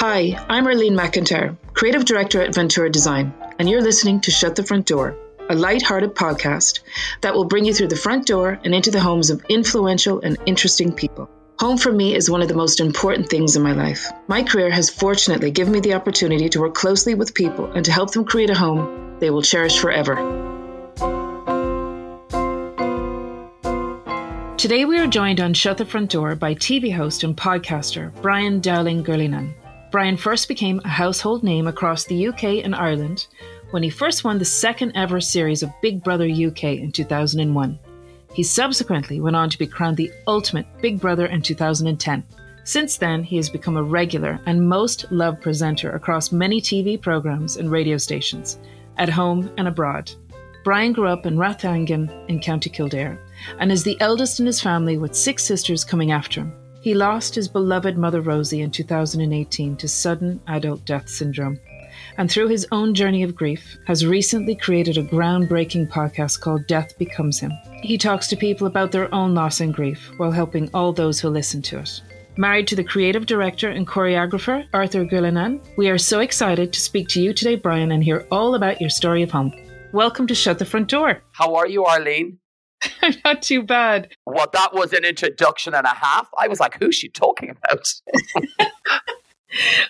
Hi, I'm Erlene McIntyre, Creative Director at Ventura Design, and you're listening to Shut the Front Door, a light-hearted podcast that will bring you through the front door and into the homes of influential and interesting people. Home for me is one of the most important things in my life. My career has fortunately given me the opportunity to work closely with people and to help them create a home they will cherish forever. Today we are joined on Shut the Front Door by TV host and podcaster Brian Dowling-Gurlinan. Brian first became a household name across the UK and Ireland when he first won the second ever series of Big Brother UK in 2001. He subsequently went on to be crowned the ultimate Big Brother in 2010. Since then, he has become a regular and most loved presenter across many TV programmes and radio stations, at home and abroad. Brian grew up in Rathangan in County Kildare and is the eldest in his family with six sisters coming after him. He lost his beloved mother Rosie in 2018 to sudden adult death syndrome, and through his own journey of grief, has recently created a groundbreaking podcast called Death Becomes Him. He talks to people about their own loss and grief while helping all those who listen to it. Married to the creative director and choreographer, Arthur Gourounlian, we are so excited to speak to you today, Brian, and hear all about your story of home. Welcome to Shut the Front Door. How are you, Arlene? I'm not too bad. Well, that was an introduction and a half. I was like, who's she talking about?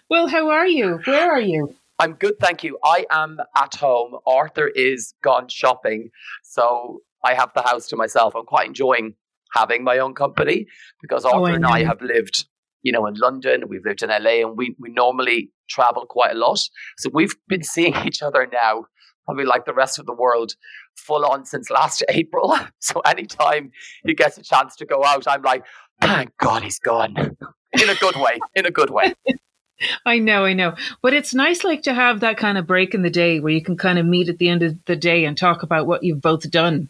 Well, how are you? Where are you? I'm good, thank you. I am at home. Arthur is gone shopping, so I have the house to myself. I'm quite enjoying having my own company because Arthur and I have lived, in London. We've lived in LA, and we normally travel quite a lot. So we've been seeing each other now, probably like the rest of the world, full on since last April. So anytime he gets a chance to go out, I'm like, thank God he's gone. In a good way. I know. But it's nice to have that kind of break in the day where you can kind of meet at the end of the day and talk about what you've both done.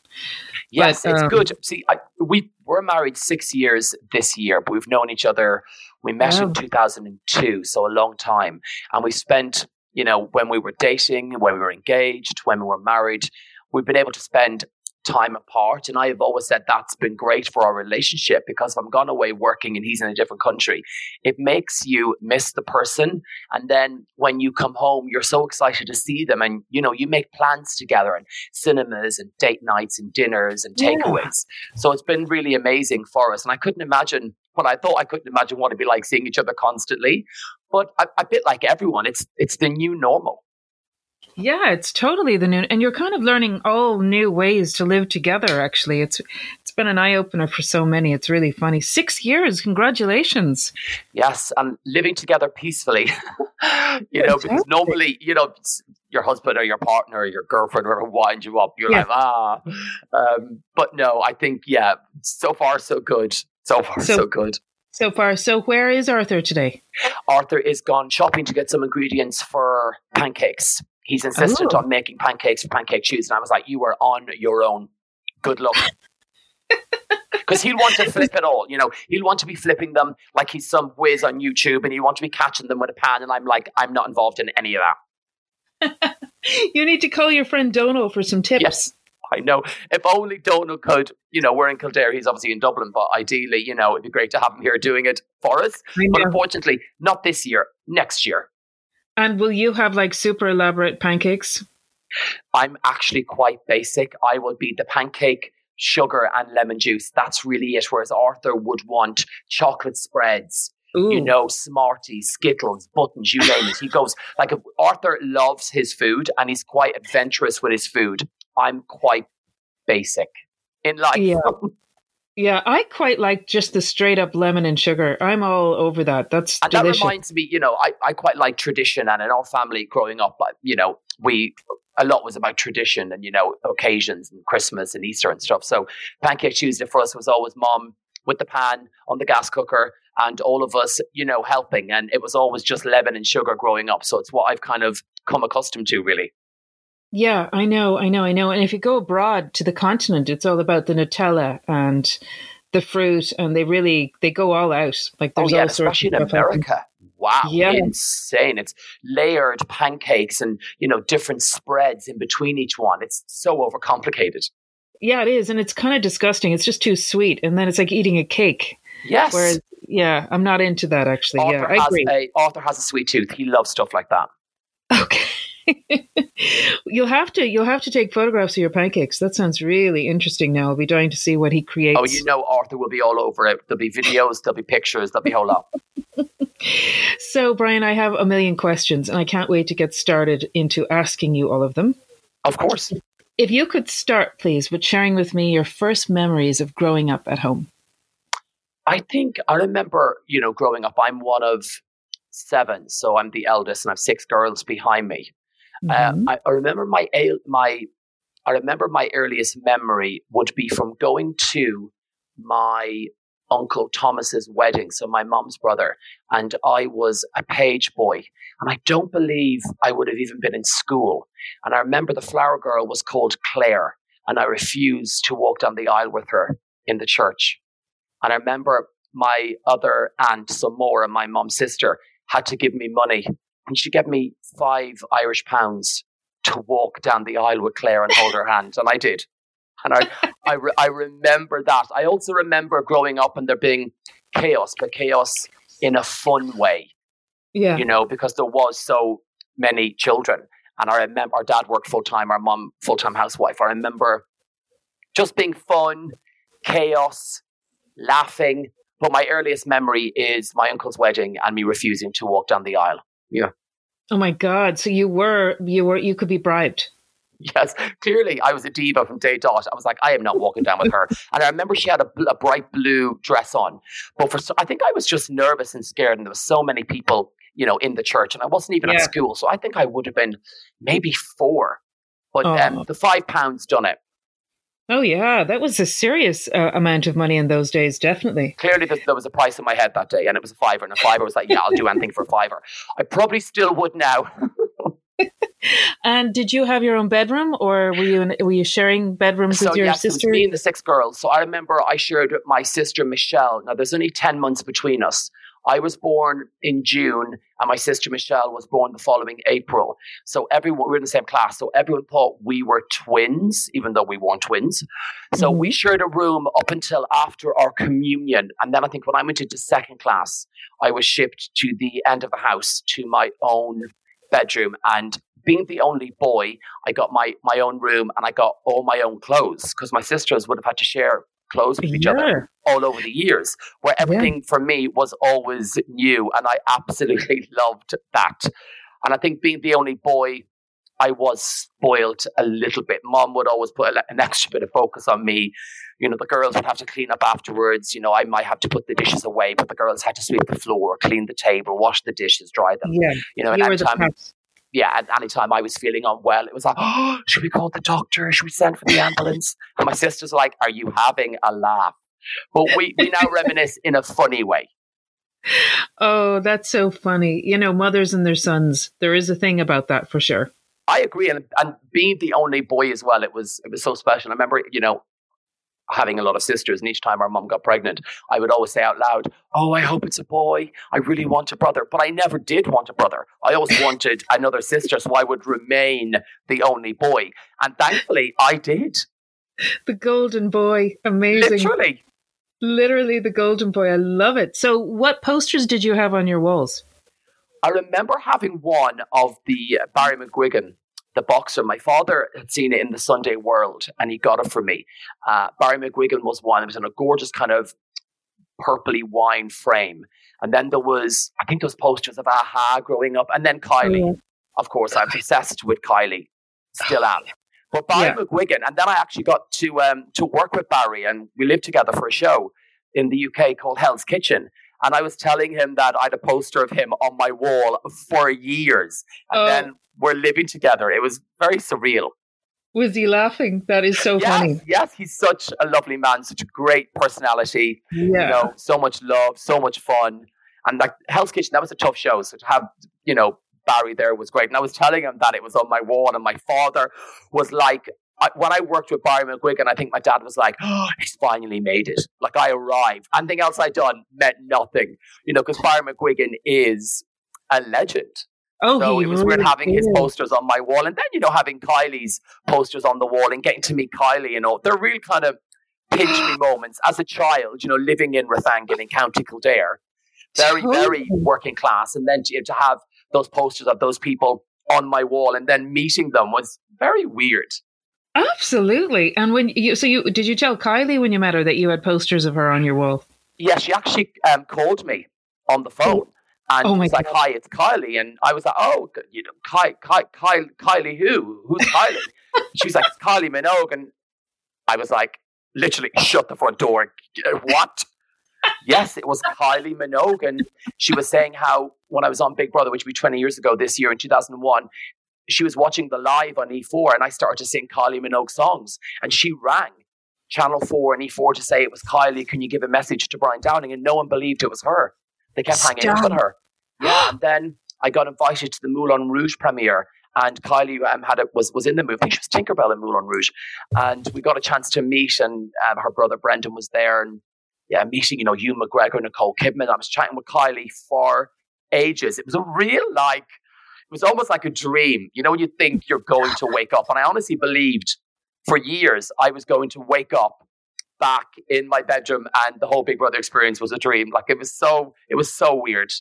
Yes, but, it's good. See, we're married 6 years this year, but we've known each other. We met in 2002, so a long time. And we spent, when we were dating, when we were engaged, when we were married, we've been able to spend time apart. And I have always said that's been great for our relationship, because if I'm gone away working and he's in a different country, it makes you miss the person. And then when you come home, you're so excited to see them. And, you make plans together, and cinemas and date nights and dinners and takeaways. Yeah. So it's been really amazing for us. And I couldn't imagine what it'd be like seeing each other constantly. But a bit like everyone, it's the new normal. Yeah, it's totally the new, and you're kind of learning all new ways to live together, actually. It's been an eye-opener for so many. It's really funny. 6 years, congratulations. Yes, and living together peacefully, because normally, your husband or your partner or your girlfriend or whoever winds you up, you're but no, I think, so far so good. So where is Arthur today? Arthur is gone shopping to get some ingredients for pancakes. He's insistent on making pancakes for Pancake Tuesday. And I was like, you are on your own. Good luck. Because he'll want to flip it all. He'll want to be flipping them like he's some whiz on YouTube, and he'll want to be catching them with a pan. And I'm like, I'm not involved in any of that. You need to call your friend Donal for some tips. Yes, I know. If only Donal could, we're in Kildare. He's obviously in Dublin. But ideally, it'd be great to have him here doing it for us. But unfortunately, not this year, next year. And will you have super elaborate pancakes? I'm actually quite basic. I will be the pancake, sugar and lemon juice. That's really it. Whereas Arthur would want chocolate spreads, Smarties, Skittles, buttons, you name it. He goes, Arthur loves his food and he's quite adventurous with his food. I'm quite basic in life. Yeah. Yeah, I quite like just the straight up lemon and sugar. I'm all over that. That's and delicious. That reminds me, I quite like tradition, and in our family growing up, a lot was about tradition and, occasions and Christmas and Easter and stuff. So Pancake Tuesday for us was always mom with the pan on the gas cooker and all of us, helping. And it was always just lemon and sugar growing up. So it's what I've kind of come accustomed to, really. Yeah, I know. And if you go abroad to the continent, it's all about the Nutella and the fruit, and they go all out. There's all sorts of stuff. Especially in America. Wow, yeah. Insane. It's layered pancakes and, different spreads in between each one. It's so overcomplicated. Yeah, it is. And it's kind of disgusting. It's just too sweet. And then it's like eating a cake. Yes. Whereas, yeah, I'm not into that actually. Arthur I agree. Arthur has a sweet tooth. He loves stuff like that. Okay. You'll have to take photographs of your pancakes. That sounds really interesting now. I'll be dying to see what he creates. Oh, you know, Arthur will be all over it. There'll be videos, there'll be pictures, there'll be a whole lot. So, Brian, I have a million questions and I can't wait to get started into asking you all of them. Of course. If you could start, please, with sharing with me your first memories of growing up at home. I think I remember, you know, growing up, I'm one of seven. So I'm the eldest and I have six girls behind me. Mm-hmm. I remember my earliest memory would be from going to my Uncle Thomas's wedding, so my mom's brother, and I was a page boy, and I don't believe I would have even been in school. And I remember the flower girl was called Claire, and I refused to walk down the aisle with her in the church. And I remember my other aunt, Samora, my mom's sister, had to give me money. And she gave me £5 to walk down the aisle with Claire and hold her hand. And I did. And I remember that. I also remember growing up and there being chaos, but chaos in a fun way. Yeah. You know, because there was so many children. And I remember our dad worked full-time, our mom full-time housewife. I remember just being fun, chaos, laughing. But my earliest memory is my uncle's wedding and me refusing to walk down the aisle. Yeah. Oh my God. So you could be bribed. Yes. Clearly I was a diva from day dot. I was like, I am not walking down with her. And I remember she had a bright blue dress on, but I think I was just nervous and scared. And there were so many people, you know, in the church and I wasn't even at school. So I think I would have been maybe four, but the £5 done it. Oh yeah. That was a serious amount of money in those days. Definitely. Clearly there was a price in my head that day and it was a fiver and a fiver was like, yeah, I'll do anything for a fiver. I probably still would now. And did you have your own bedroom or were you sharing bedrooms with your sister? It was me and the six girls. So I remember I shared with my sister, Michelle. Now there's only 10 months between us. I was born in June and my sister, Michelle, was born the following April. So we were in the same class. So everyone thought we were twins, even though we weren't twins. So we shared a room up until after our communion. And then I think when I went into second class, I was shipped to the end of the house to my own bedroom. And being the only boy, I got my own room and I got all my own clothes because my sisters would have had to share clothes with each other all over the years, where everything for me was always new. And I absolutely loved that. And I think being the only boy, I was spoiled a little bit. Mom would always put an extra bit of focus on me. You know, the girls would have to clean up afterwards. You know, I might have to put the dishes away, but the girls had to sweep the floor, clean the table, wash the dishes, dry them. Yeah. You know, and anytime I was feeling unwell, it was like, oh, should we call the doctor? Should we send for the ambulance? And my sister's like, are you having a laugh? But we now reminisce in a funny way. Oh, that's so funny. You know, mothers and their sons, there is a thing about that for sure. I agree. And being the only boy as well, it was so special. I remember, you know, having a lot of sisters, and each time our mum got pregnant, I would always say out loud, oh, I hope it's a boy. I really want a brother. But I never did want a brother. I always wanted another sister, so I would remain the only boy. And thankfully, I did. The golden boy. Amazing. Literally the golden boy. I love it. So what posters did you have on your walls? I remember having one of the Barry McGuigan, the boxer. My father had seen it in the Sunday World and he got it for me. Barry McGuigan was one. It was in a gorgeous kind of purpley wine frame. And then there was posters of Aha growing up. And then Kylie. Oh, yeah. Of course, I'm obsessed with Kylie. Still am. But Barry McGuigan. And then I actually got to work with Barry and we lived together for a show in the UK called Hell's Kitchen. And I was telling him that I had a poster of him on my wall for years. And then we're living together. It was very surreal. Was he laughing? That is so funny. Yes, he's such a lovely man, such a great personality. Yeah. You know, so much love, so much fun. And like Hell's Kitchen, that was a tough show. So to have, you know, Barry there was great. And I was telling him that it was on my wall. And my father was like, when I worked with Barry McGuigan, I think my dad was like, oh, he's finally made it. Like I arrived. Anything else I'd done meant nothing, you know, because Barry McGuigan is a legend. Oh, so it was really weird having his posters on my wall. And then, you know, having Kylie's posters on the wall and getting to meet Kylie, you know, they're real kind of pinch me moments as a child, you know, living in Rathangan in County Kildare, very, very working class. And then to have those posters of those people on my wall and then meeting them was very weird. Absolutely. And when did you tell Kylie when you met her that you had posters of her on your wall? Yeah, she actually called me on the phone and was like, "Hi, it's Kylie." And I was like, "Oh, you know, Kylie who? Who's Kylie?" She was like, "It's Kylie Minogue." And I was like, literally, shut the front door. What? Yes, it was Kylie Minogue. And she was saying how when I was on Big Brother, which would be 20 years ago this year in 2001, she was watching the live on E4 and I started to sing Kylie Minogue songs. And she rang Channel 4 and E4 to say it was Kylie. Can you give a message to Brian Dowling? And no one believed it was her. They kept hanging up on her. Yeah, and then I got invited to the Moulin Rouge premiere. And Kylie was in the movie. She was Tinkerbell in Moulin Rouge. And we got a chance to meet, and her brother Brendan was there. And yeah, meeting, you know, Hugh McGregor, Nicole Kidman. I was chatting with Kylie for ages. It was a real, it was almost like a dream. You know, when you think you're going to wake up. And I honestly believed for years I was going to wake up back in my bedroom and the whole Big Brother experience was a dream. Like, it was so weird.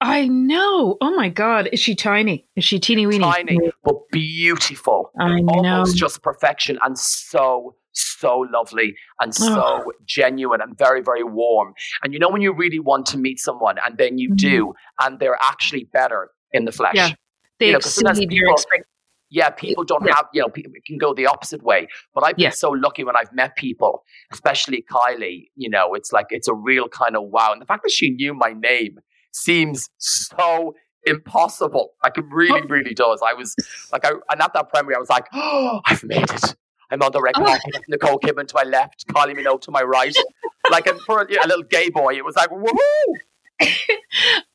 I know. Oh my God. Is she tiny? Is she teeny weeny? Tiny, but beautiful. I know. Almost just perfection, and so lovely and so genuine and very, very warm. And you know when you really want to meet someone and then you do, and they're actually better in the flesh. Yeah. They exceed your expectations. Yeah, people don't have, you know, it can go the opposite way. But I've been so lucky when I've met people, especially Kylie, you know, it's like, it's a real kind of wow. And the fact that she knew my name seems so impossible. Like, it really, really does. I was like, and at that premiere, I was like, oh, I've made it. I'm on the record. Nicole Kidman to my left, Kylie Minogue to my right. Like, and for a little gay boy, it was like, woohoo!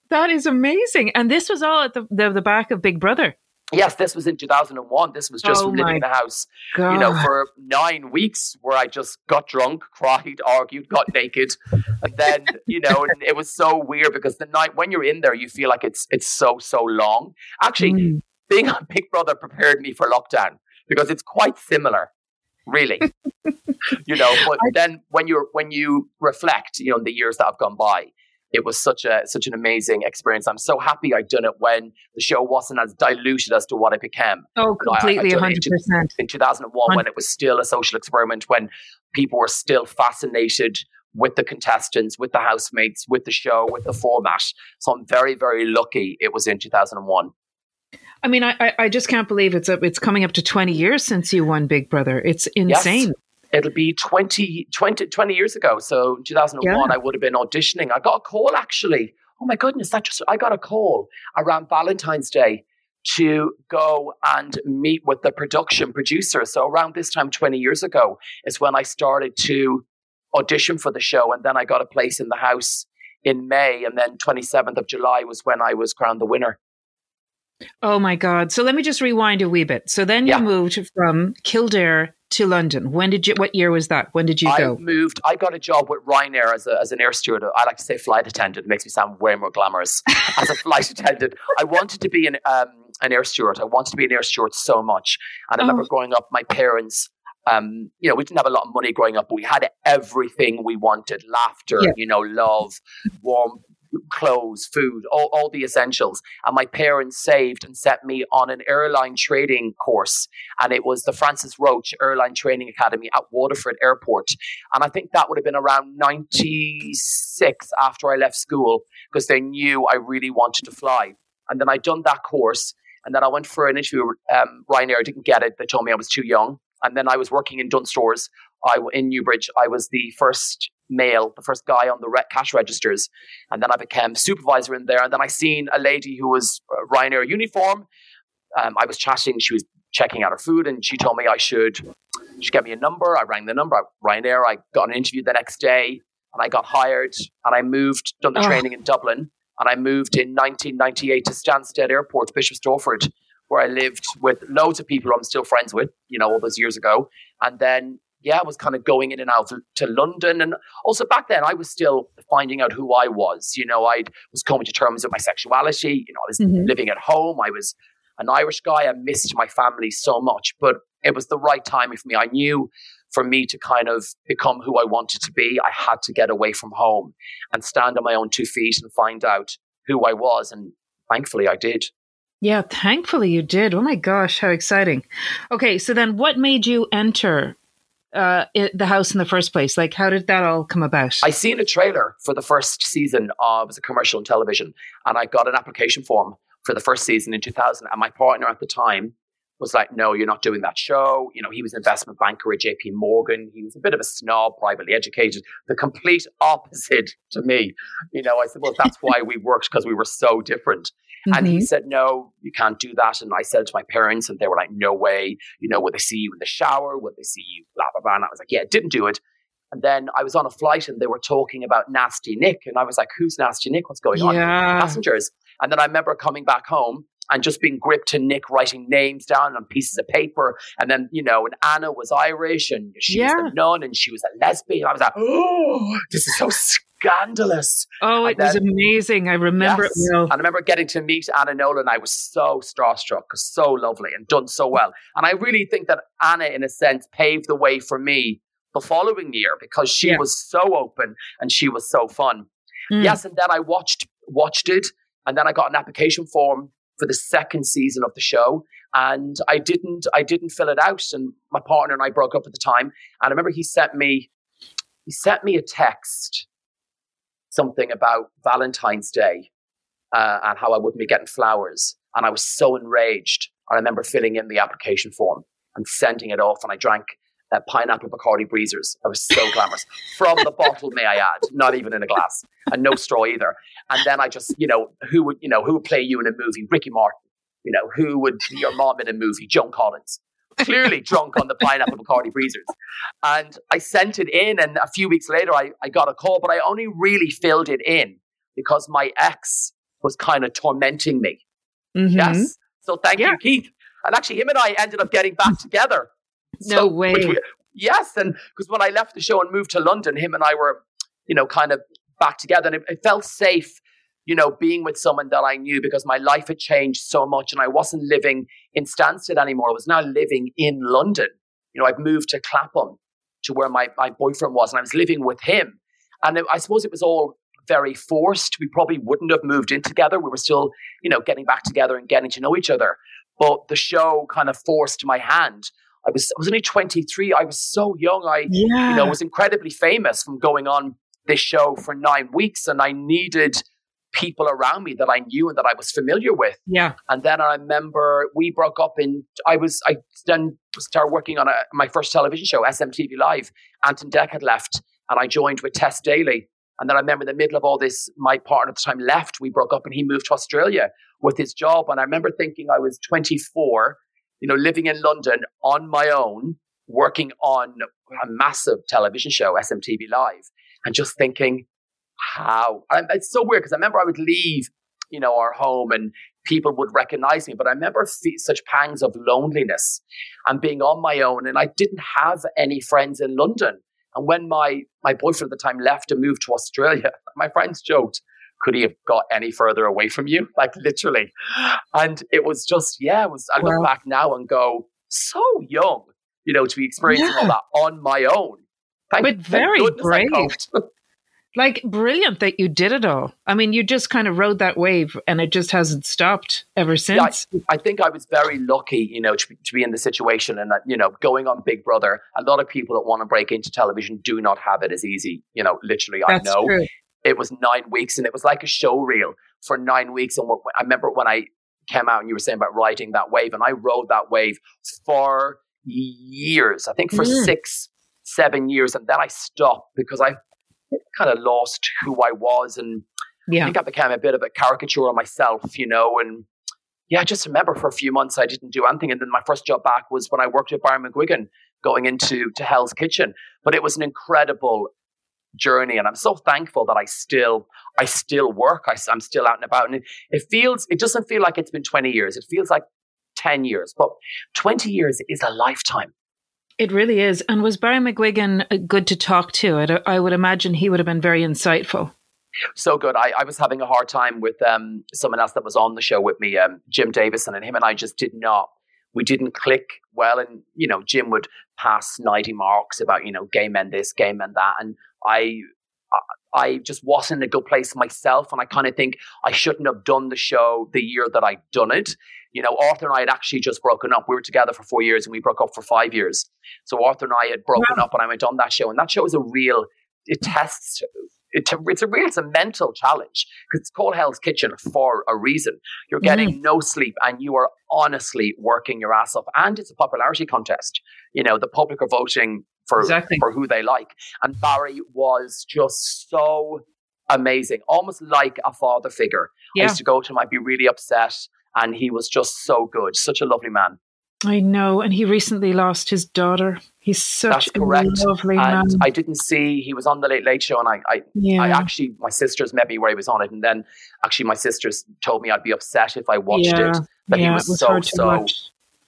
That is amazing. And this was all at the back of Big Brother. Yes, this was in 2001. This was just from living in the house, God. You know, for 9 weeks where I just got drunk, cried, argued, got naked. And then, you know, and it was so weird because the night when you're in there, you feel like it's so long. Actually, being on Big Brother prepared me for lockdown because it's quite similar, really. You know, but then when you reflect, you know, on the years that have gone by, it was such an amazing experience. I'm so happy I'd done it when the show wasn't as diluted as to what it became. Oh, completely, 100%. In 2001, when it was still a social experiment, when people were still fascinated with the contestants, with the housemates, with the show, with the format. So I'm very, very lucky it was in 2001. I mean, I just can't believe it's coming up to 20 years since you won Big Brother. It's insane. Yes. It'll be 20 years ago. So in 2001, I would have been auditioning. I got a call, actually. Oh, my goodness. I got a call around Valentine's Day to go and meet with the production producer. So around this time, 20 years ago, is when I started to audition for the show. And then I got a place in the house in May. And then 27th of July was when I was crowned the winner. Oh, my God. So let me just rewind a wee bit. So then you moved from Kildare to London. What year was that? When did you go? I got a job with Ryanair as an air steward. I like to say flight attendant. It makes me sound way more glamorous. As a flight attendant, I wanted to be an air steward. I wanted to be an air steward so much. And I remember growing up, my parents, you know, we didn't have a lot of money growing up, but we had everything we wanted. Laughter, you know, love, warm clothes, food, all the essentials. And my parents saved and set me on an airline training course. And it was the Francis Roach Airline Training Academy at Waterford Airport. And I think that would have been around 96 after I left school because they knew I really wanted to fly. And then I'd done that course. And then I went for an interview with Ryanair. I didn't get it. They told me I was too young. And then I was working in Dunn Stores in Newbridge. I was the first male, the first guy on the cash registers. And then I became supervisor in there. And then I seen a lady who was Ryanair uniform. I was chatting. She was checking out her food and she told me she gave me a number. I rang the number. Ryanair, I got an interview the next day and I got hired and I moved, done the training in Dublin. And I moved in 1998 to Stansted Airport, Bishop's Dorford, where I lived with loads of people I'm still friends with, you know, all those years ago. And then I was kind of going in and out to London. And also back then, I was still finding out who I was. You know, I was coming to terms with my sexuality. You know, I was living at home. I was an Irish guy. I missed my family so much. But it was the right time for me. I knew for me to kind of become who I wanted to be, I had to get away from home and stand on my own two feet and find out who I was. And thankfully, I did. Yeah, thankfully you did. Oh my gosh, how exciting. Okay, so then what made you enter the house in the first place? Like, how did that all come about? I seen a trailer for the first season of a commercial on television, and I got an application form for the first season in 2000. And my partner at the time was like, no, you're not doing that show. You know, he was an investment banker at JP Morgan. He was a bit of a snob, privately educated, the complete opposite to me. You know, I said, well, that's why we worked, because we were so different. Mm-hmm. And he said, no, you can't do that. And I said it to my parents, and they were like, no way. You know, will they see you in the shower? Will they see you? Blah, blah, blah. And I was like, yeah, didn't do it. And then I was on a flight and they were talking about Nasty Nick. And I was like, who's Nasty Nick? What's going on? Passengers. And then I remember coming back home and just being gripped to Nick writing names down on pieces of paper. And then, you know, and Anna was Irish and she was a nun and she was a lesbian. I was like, oh, this is so scandalous. Oh, and it was amazing. I remember it well. I remember getting to meet Anna Nolan. I was so starstruck, so lovely and done so well. And I really think that Anna, in a sense, paved the way for me the following year because she was so open and she was so fun. Mm. Yes, and then I watched it. And then I got an application form for the second season of the show, and I didn't fill it out. And my partner and I broke up at the time. And I remember he sent me a text, something about Valentine's Day and how I wouldn't be getting flowers. And I was so enraged. I remember filling in the application form and sending it off. And I drank pineapple Bacardi breezers. I was so glamorous. From the bottle, may I add, not even in a glass, and no straw either. And then I just, you know, who would play you in a movie? Ricky Martin. You know, who would be your mom in a movie? Joan Collins. Clearly drunk on the pineapple Bacardi breezers. And I sent it in, and a few weeks later I got a call, but I only really filled it in because my ex was kind of tormenting me. Mm-hmm. Yes. So thank you, Keith. And actually him and I ended up getting back together. No way. And because when I left the show and moved to London, him and I were, you know, kind of back together. And it felt safe, you know, being with someone that I knew because my life had changed so much and I wasn't living in Stansted anymore. I was now living in London. You know, I'd moved to Clapham to where my boyfriend was, and I was living with him. And I suppose it was all very forced. We probably wouldn't have moved in together. We were still, you know, getting back together and getting to know each other. But the show kind of forced my hand. I was only 23. I was so young. You know, was incredibly famous from going on this show for 9 weeks, and I needed people around me that I knew and that I was familiar with. Yeah. And then I remember we broke up I then started working on my first television show, SMTV Live. Anton Deck had left and I joined with Tess Daly. And then I remember in the middle of all this, my partner at the time left. We broke up and he moved to Australia with his job. And I remember thinking I was 24, you know, living in London on my own, working on a massive television show, SMTV Live, and just thinking, how? And it's so weird because I remember I would leave, you know, our home and people would recognize me, but I remember such pangs of loneliness and being on my own, and I didn't have any friends in London. And when my boyfriend at the time left and moved to Australia, my friends joked, could he have got any further away from you? Like, literally. And it was just, I look back now and go, so young, you know, to be experiencing all that on my own. But very brave. Like, brilliant that you did it all. I mean, you just kind of rode that wave and it just hasn't stopped ever since. Yeah, I think I was very lucky, you know, to be in the situation and, you know, going on Big Brother. A lot of people that want to break into television do not have it as easy. You know, literally, I know. True. It was 9 weeks and it was like a show reel for 9 weeks. And I remember when I came out and you were saying about riding that wave, and I rode that wave for years, I think for 6-7 years. And then I stopped because I kind of lost who I was. And I think I became a bit of a caricature of myself, you know, and I just remember for a few months I didn't do anything. And then my first job back was when I worked with Barry McGuigan going into Hell's Kitchen. But it was an incredible journey, and I'm so thankful that I still work. I'm still out and about, and it doesn't feel like it's been 20 years. It feels like 10 years, but 20 years is a lifetime. It really is. And was Barry McGuigan good to talk to? I would imagine he would have been very insightful. So good. I was having a hard time with someone else that was on the show with me, Jim Davison, and him and I just did not. we didn't click well. And, you know, Jim would pass 90 marks about, you know, gay men this, gay men that. And I just wasn't in a good place myself. And I kind of think I shouldn't have done the show the year that I'd done it. You know, Arthur and I had actually just broken up. We were together for 4 years and we broke up for 5 years. So Arthur and I had broken up and I went on that show. And that show is a real, it's a mental challenge because it's called Hell's Kitchen for a reason. You're getting no sleep and you are honestly working your ass off. And it's a popularity contest. You know, the public are voting for who they like. And Barry was just so amazing, almost like a father figure. Yeah. I used to go to him, I'd be really upset. And he was just so good. Such a lovely man. I know. And he recently lost his daughter. He's such a lovely man. And I didn't see, he was on the Late Late Show and I actually, my sisters met me where he was on it. And then actually my sisters told me I'd be upset if I watched it. But he was so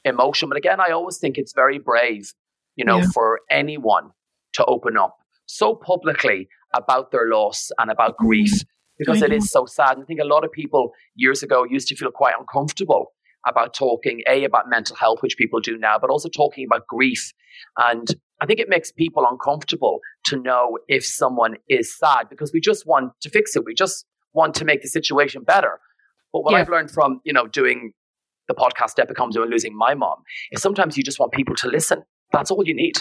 emotional. But again, I always think it's very brave, you know, for anyone to open up so publicly about their loss and about grief. Because it is so sad. And I think a lot of people years ago used to feel quite uncomfortable about talking, about mental health, which people do now, but also talking about grief. And I think it makes people uncomfortable to know if someone is sad because we just want to fix it. We just want to make the situation better. But what I've learned from, you know, doing the podcast Epicoms and losing my mom is sometimes you just want people to listen. That's all you need.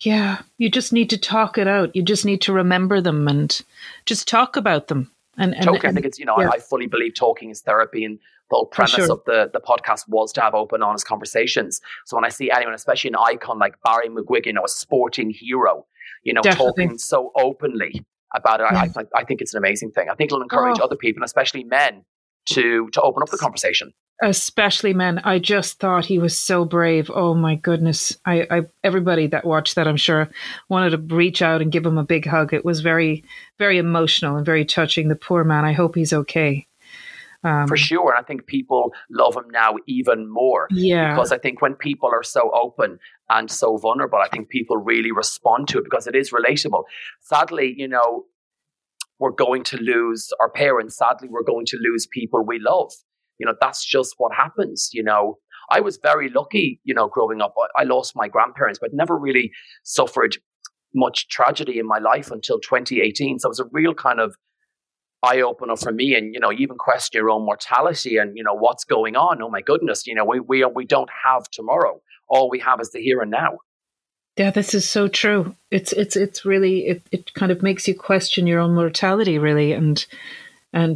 Yeah. You just need to talk it out. You just need to remember them and just talk about them. And I think it's, you know, I fully believe talking is therapy, and the whole premise of the podcast was to have open, honest conversations. So when I see anyone, especially an icon like Barry McGuigan or a sporting hero, you know, talking so openly about it, I think it's an amazing thing. I think it'll encourage other people, especially men, to open up the conversation. Especially men. I just thought he was so brave. Oh my goodness. I everybody that watched that, I'm sure, wanted to reach out and give him a big hug. It was very, very emotional and very touching. The poor man. I hope he's okay. For sure. I think people love him now even more. Yeah. Because I think when people are so open and so vulnerable, I think people really respond to it because it is relatable. Sadly, you know, we're going to lose our parents. Sadly, we're going to lose people we love. You know, that's just what happens, you know. I was very lucky, you know, growing up. I lost my grandparents, but never really suffered much tragedy in my life until 2018. So it was a real kind of eye-opener for me. And, you know, you even question your own mortality and, you know, what's going on. Oh, my goodness, you know, we don't have tomorrow. All we have is the here and now. Yeah, this is so true. It's really, it kind of makes you question your own mortality, really, and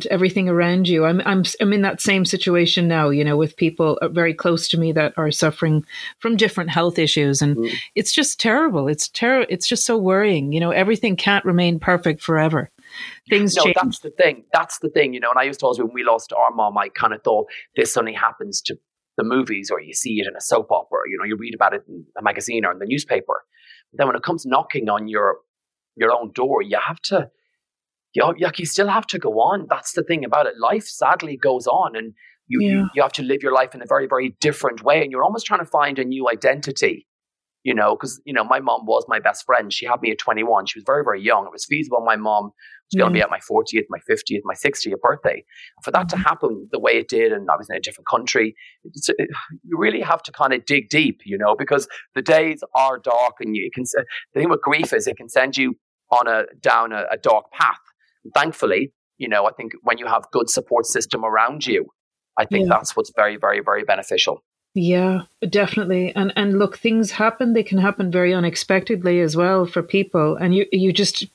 everything around you. I'm in that same situation now, you know, with people very close to me that are suffering from different health issues. And it's just terrible. It's just so worrying. You know, everything can't remain perfect forever. Things change. That's the thing. You know, and I used to always, when we lost our mom, I kind of thought this only happens to the movies, or you see it in a soap opera, you know, you read about it in a magazine or in the newspaper. But then when it comes knocking on your own door, you have to, you still have to go on. That's the thing about it. Life sadly goes on, and you have to live your life in a very, very different way. And you're almost trying to find a new identity, you know, because, you know, my mom was my best friend. She had me at 21. She was very, very young. It was feasible my mom was going to be at my 40th, my 50th, my 60th birthday. For that to happen the way it did, and I was in a different country, you really have to kind of dig deep, you know, because the days are dark, and the thing with grief is it can send you down a dark path. Thankfully, you know, I think when you have good support system around you, I think that's what's very, very, very beneficial. Yeah, definitely. And look, things happen. They can happen very unexpectedly as well for people. And you just,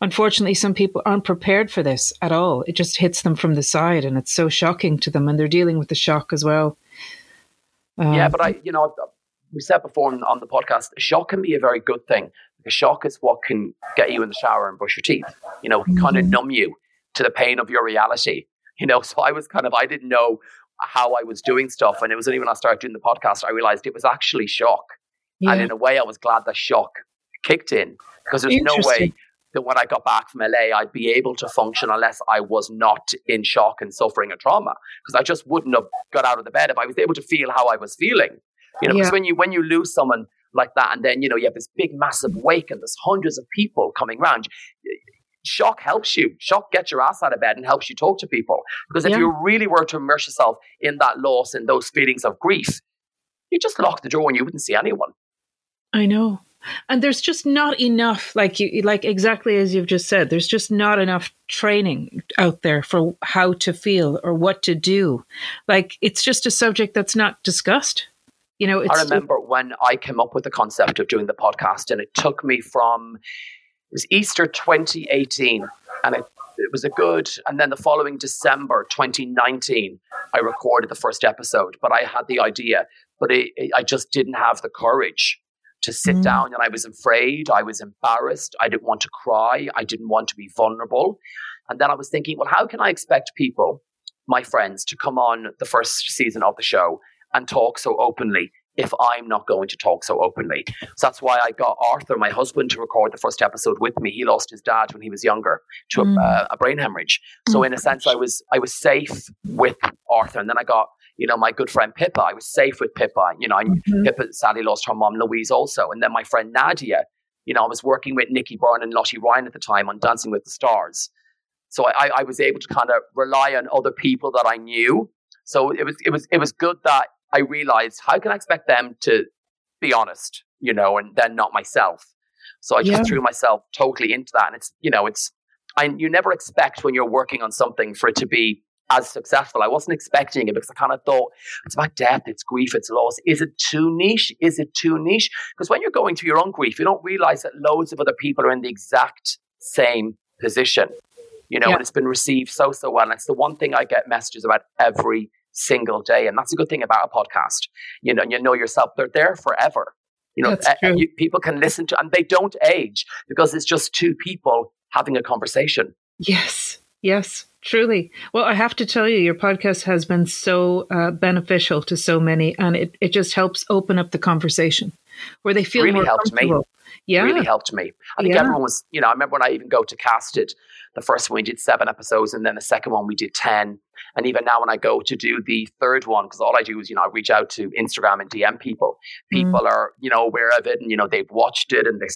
unfortunately, some people aren't prepared for this at all. It just hits them from the side, and it's so shocking to them, and they're dealing with the shock as well. But we said before on the podcast, shock can be a very good thing. The shock is what can get you in the shower and brush your teeth. You know, can kind of numb you to the pain of your reality. You know, so I was I didn't know how I was doing stuff. And it wasn't even when I started doing the podcast, I realized it was actually shock. Yeah. And in a way, I was glad that shock kicked in, because there's no way that when I got back from LA, I'd be able to function unless I was not in shock and suffering a trauma, because I just wouldn't have got out of the bed if I was able to feel how I was feeling. You know, because when you lose someone like that, and then, you know, you have this big, massive wake, and there's hundreds of people coming around. Shock helps you. Shock gets your ass out of bed and helps you talk to people. Because if you really were to immerse yourself in that loss and those feelings of grief, you just lock the door and you wouldn't see anyone. I know. And there's just not enough, like exactly as you've just said, there's just not enough training out there for how to feel or what to do. Like, it's just a subject that's not discussed. You know, I remember when I came up with the concept of doing the podcast, and it took me from, it was Easter 2018, and it was a good, and then the following December 2019, I recorded the first episode, but I had the idea, but I just didn't have the courage to sit down, and I was afraid, I was embarrassed, I didn't want to cry, I didn't want to be vulnerable. And then I was thinking, well, how can I expect people, my friends, to come on the first season of the show and talk so openly if I'm not going to talk so openly? So that's why I got Arthur, my husband, to record the first episode with me. He lost his dad when he was younger to a brain hemorrhage. So in a sense, I was safe with Arthur. And then I got, you know, my good friend Pippa. I was safe with Pippa. You know, Pippa sadly lost her mom, Louise, also. And then my friend Nadia, you know, I was working with Nicky Byrne and Lottie Ryan at the time on Dancing with the Stars. So I was able to kind of rely on other people that I knew. So it was good that I realized, how can I expect them to be honest, you know, and then not myself. So I just threw myself totally into that. And it's, you know, you never expect when you're working on something for it to be as successful. I wasn't expecting it because I kind of thought it's about death, it's grief, it's loss. Is it too niche? Because when you're going through your own grief, you don't realize that loads of other people are in the exact same position, you know, and it's been received so well. And it's the one thing I get messages about every single day. And that's a good thing about a podcast. You know yourself, they're there forever. You know, people can listen to, and they don't age because it's just two people having a conversation. Yes, truly. Well, I have to tell you, your podcast has been so beneficial to so many, and it just helps open up the conversation where they feel more comfortable. Really helped me. I think everyone was, you know, I remember when I even go to cast it, the first one we did 7 episodes, and then the second one we did 10. And even now when I go to do the third one, because all I do is, you know, I reach out to Instagram and DM people. People are, you know, aware of it, and, you know, they've watched it, and they've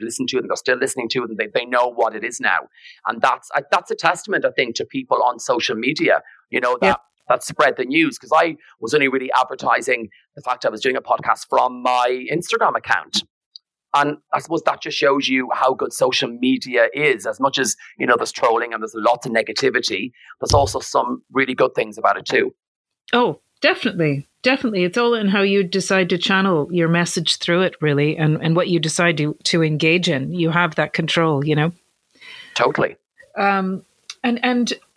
listened to it, and they're still listening to it, and they know what it is now. And that's a testament, I think, to people on social media, you know, that spread the news, because I was only really advertising the fact I was doing a podcast from my Instagram account. And I suppose that just shows you how good social media is. As much as, you know, there's trolling and there's lots of negativity, there's also some really good things about it too. Oh, definitely. Definitely. It's all in how you decide to channel your message through it, really, and what you decide to engage in. You have that control, you know? Totally. And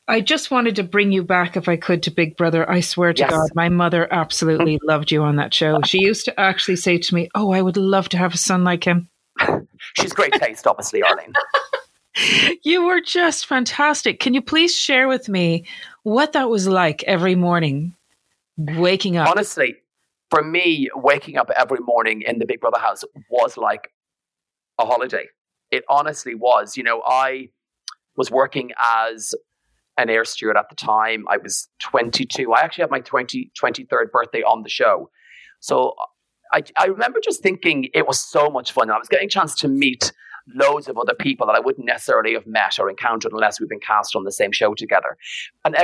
I just wanted to bring you back, if I could, to Big Brother. I swear to God, my mother absolutely loved you on that show. She used to actually say to me, "Oh, I would love to have a son like him." She's great taste, obviously, Arlene. You were just fantastic. Can you please share with me what that was like every morning, waking up? Honestly, for me, waking up every morning in the Big Brother house was like a holiday. It honestly was. You know, I was working as an air steward at the time. I was 22. I actually had my 23rd birthday on the show. So I remember just thinking it was so much fun. I was getting a chance to meet loads of other people that I wouldn't necessarily have met or encountered unless we'd been cast on the same show together. And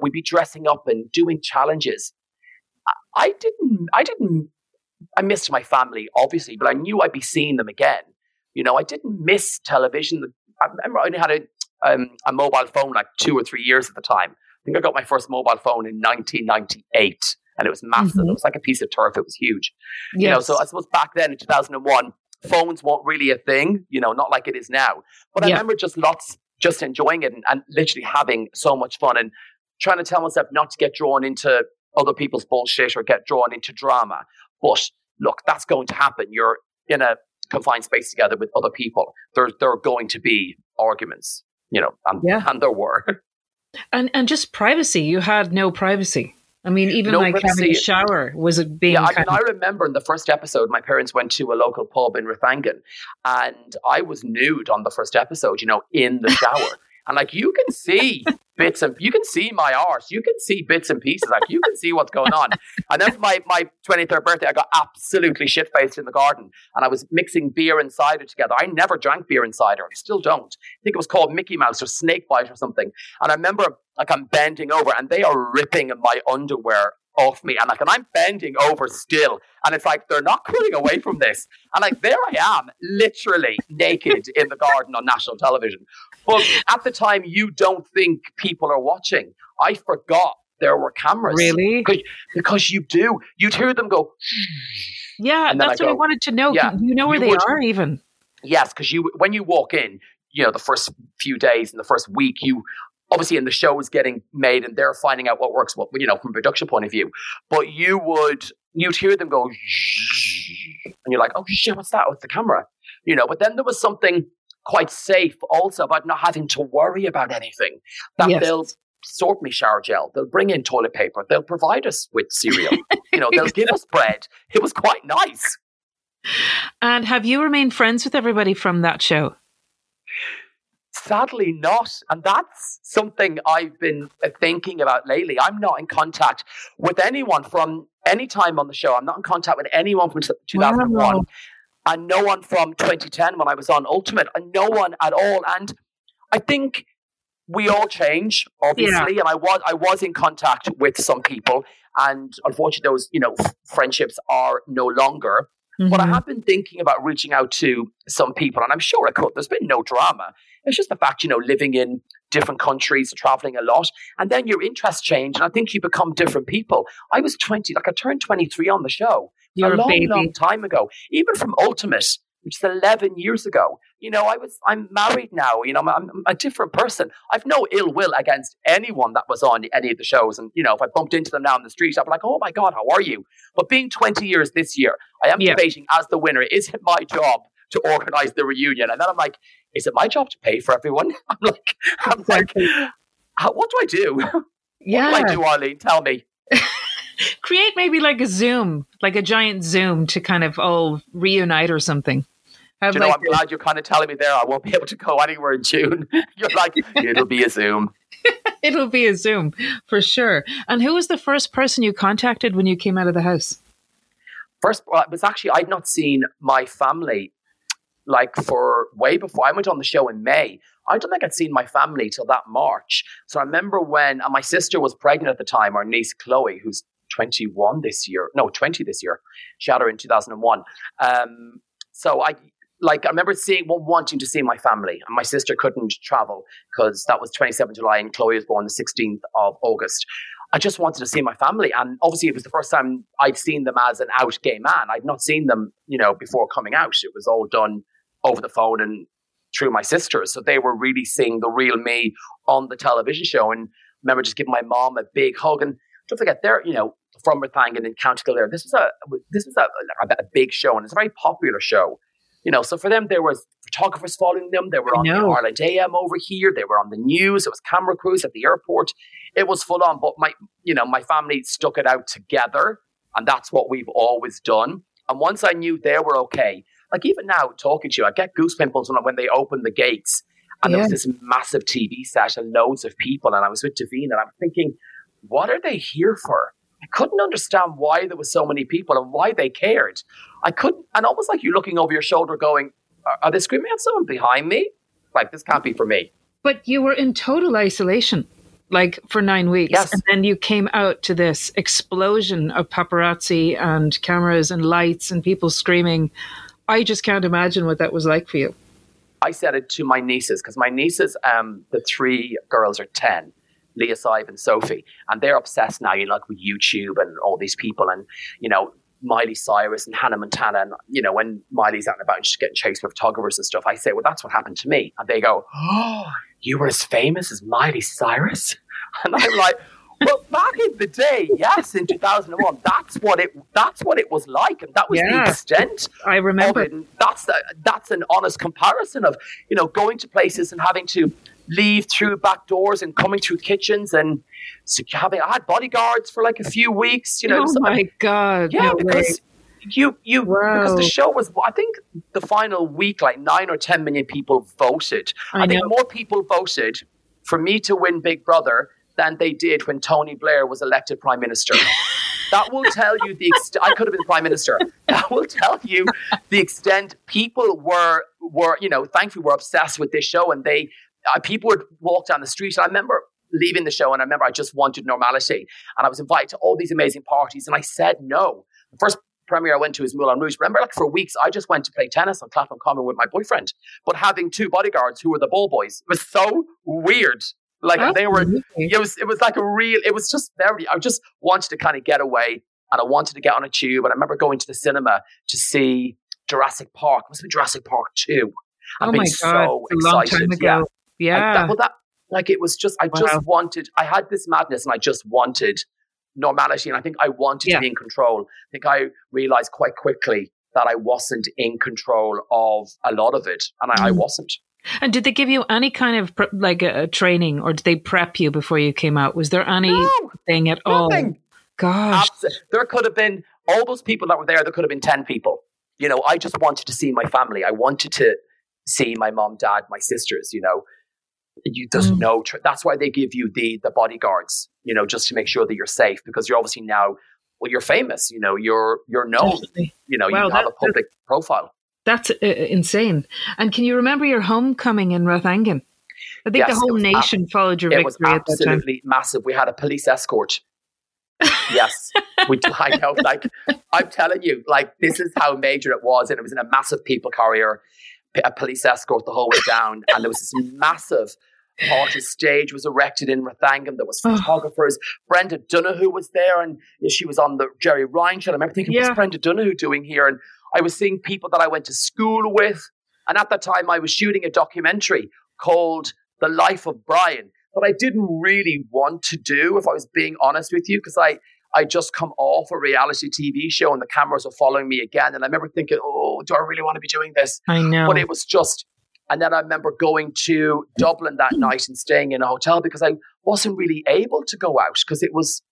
we'd be dressing up and doing challenges. I missed my family, obviously, but I knew I'd be seeing them again. You know, I didn't miss television. I remember I only had a mobile phone like 2 or 3 years at the time. I think I got my first mobile phone in 1998, and it was massive. It was like a piece of turf. It was huge. Yes. You know, so I suppose back then in 2001, phones weren't really a thing, you know, not like it is now. But I remember just enjoying it and literally having so much fun and trying to tell myself not to get drawn into other people's bullshit or get drawn into drama. But look, that's going to happen. You're in a confined space together with other people. There are going to be arguments. You know, and there were. And just privacy. You had no privacy. I mean, even having a shower was it being... Yeah, I remember in the first episode, my parents went to a local pub in Rathangan, and I was nude on the first episode, you know, in the shower. And like, you can see you can see my arse, you can see bits and pieces, like you can see what's going on. And then for my 23rd birthday, I got absolutely shit-faced in the garden, and I was mixing beer and cider together. I never drank beer and cider. I still don't. I think it was called Mickey Mouse or Snake Bite or something. And I remember Like, I'm bending over and they are ripping my underwear off me. And like, and I'm bending over still. And it's like, they're not cutting away from this. And like, there I am, literally naked in the garden on national television. But at the time, you don't think people are watching. I forgot there were cameras. Really? Because you do. You'd hear them go. Yeah, that's what I wanted to know. Yeah, you know where they are even. Yes, because you, when you walk in, you know, the first few days and the first week, you obviously, and the show is getting made and they're finding out what works, what, you know, from a production point of view. But you'd hear them go, and you're like, oh shit, what's that? What's the camera? You know, but then there was something quite safe also about not having to worry about anything. That they'll sort me shower gel, they'll bring in toilet paper, they'll provide us with cereal, you know, they'll give us bread. It was quite nice. And have you remained friends with everybody from that show? Sadly not. And that's something I've been thinking about lately. I'm not in contact with anyone from any time on the show. I'm not in contact with anyone from 2001. Wow. And no one from 2010 when I was on Ultimate. And no one at all. And I think we all change, obviously. Yeah. And I was in contact with some people. And unfortunately, those, you know, friendships are no longer. Mm-hmm. But I have been thinking about reaching out to some people, and I'm sure I could. There's been no drama. It's just the fact, you know, living in different countries, traveling a lot, and then your interests change, and I think you become different people. I was 20, like I turned 23 on the show. You're a long time ago. Even from Ultimate, which is 11 years ago. You know, I'm married now. You know, I'm a different person. I've no ill will against anyone that was on any of the shows. And, you know, if I bumped into them now in the street, I'd be like, oh my God, how are you? But being 20 years this year, I am debating as the winner, is it my job to organize the reunion? And then I'm like, is it my job to pay for everyone? I'm like, what do I do? Yeah. What do I do, Arlene? Tell me. Create maybe like a Zoom, like a giant Zoom to kind of all reunite or something. Do you know, I'm glad you're kind of telling me there I won't be able to go anywhere in June. You're like, it'll be a Zoom. It'll be a Zoom, for sure. And who was the first person you contacted when you came out of the house? First, well, it was actually, I'd not seen my family, like, for way before. I went on the show in May. I don't think I'd seen my family till that March. So I remember when, and my sister was pregnant at the time, our niece Chloe, who's 20 this year. She had her in 2001. I remember wanting to see my family, and my sister couldn't travel because that was 27th July and Chloe was born the 16th of August. I just wanted to see my family, and obviously it was the first time I'd seen them as an out gay man. I'd not seen them, you know, before coming out. It was all done over the phone and through my sister. So they were really seeing the real me on the television show, and I remember just giving my mom a big hug. And don't forget, they're, you know, from Rathangan in County Kildare. This was a big show, and it's a very popular show. You know, so for them, there was photographers following them. They were on the Ireland AM over here. They were on the news. It was camera crews at the airport. It was full on. But my family stuck it out together, and that's what we've always done. And once I knew they were okay, like even now talking to you, I get goosebumps when they open the gates, and there was this massive TV set and loads of people, and I was with Davina, and I'm thinking, what are they here for? I couldn't understand why there was so many people and why they cared. I couldn't, and almost like you're looking over your shoulder going, are they screaming at someone behind me? Like, this can't be for me. But you were in total isolation, like for 9 weeks. Yes. And then you came out to this explosion of paparazzi and cameras and lights and people screaming. I just can't imagine what that was like for you. I said it to my nieces, because my nieces, the three girls are 10. Leah, Saib and Sophie, and they're obsessed now, you know, like with YouTube and all these people, and, you know, Miley Cyrus and Hannah Montana, and, you know, when Miley's out and about and she's getting chased by photographers and stuff, I say, well, that's what happened to me. And they go, oh, you were as famous as Miley Cyrus? And I'm like, well, back in the day, yes, in 2001, that's what it was like, and that was the extent. I remember. Of it. And that's an honest comparison of, you know, going to places and having to leave through back doors and coming through kitchens, and I had bodyguards for like a few weeks. You know, oh my God! Yeah, no because way. you wow. Because the show was. I think the final week, like 9 or 10 million people voted. I think more people voted for me to win Big Brother than they did when Tony Blair was elected Prime Minister. That will tell you the extent. I could have been Prime Minister. That will tell you the extent people were, you know, thankfully were obsessed with this show, and they. People would walk down the street. And I remember leaving the show, and I remember I just wanted normality, and I was invited to all these amazing parties, and I said no. The first premiere I went to is Moulin Rouge. Remember, like, for weeks, I just went to play tennis on Clapham Common with my boyfriend, but having two bodyguards who were the ball boys was so weird. Like, they were, it was like a real, it was just very, I just wanted to kind of get away, and I wanted to get on a tube, and I remember going to the cinema to see Jurassic Park. It must have been Jurassic Park 2. I've been so excited. Yeah. Yeah. I just wanted, I had this madness and I just wanted normality. And I think I wanted to be in control. I think I realized quite quickly that I wasn't in control of a lot of it. And I wasn't. And did they give you any kind of a training, or did they prep you before you came out? Was there anything at all? Nothing. Gosh. There could have been, all those people that were there, there could have been 10 people. You know, I just wanted to see my family. I wanted to see my mom, dad, my sisters, you know. That's why they give you the bodyguards, you know, just to make sure that you're safe, because you're obviously now, well, you're famous, you know, you're known, definitely. You know, wow, you have a public profile. That's insane. And can you remember your homecoming in Rathangan? I think the whole nation followed your victory at that time. It was absolutely massive. We had a police escort. Yes. I know, like, I'm telling you, like, this is how major it was. And it was in a massive people carrier, a police escort the whole way down. And there was this massive artist stage was erected in Rathangan. There was photographers. Brenda Donoghue was there, and she was on the Jerry Ryan show. I remember thinking, what's Brenda Donoghue doing here? And I was seeing people that I went to school with. And at that time, I was shooting a documentary called The Life of Brian that I didn't really want to do, if I was being honest with you, because I just come off a reality TV show and the cameras were following me again. And I remember thinking, oh, do I really want to be doing this? I know. But it was just, and then I remember going to Dublin that night and staying in a hotel because I wasn't really able to go out because it was,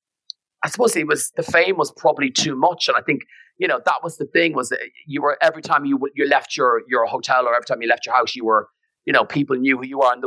I suppose it was, the fame was probably too much. And I think, you know, that was the thing, was that you were, every time you left your hotel or every time you left your house, you were, you know, people knew who you are, and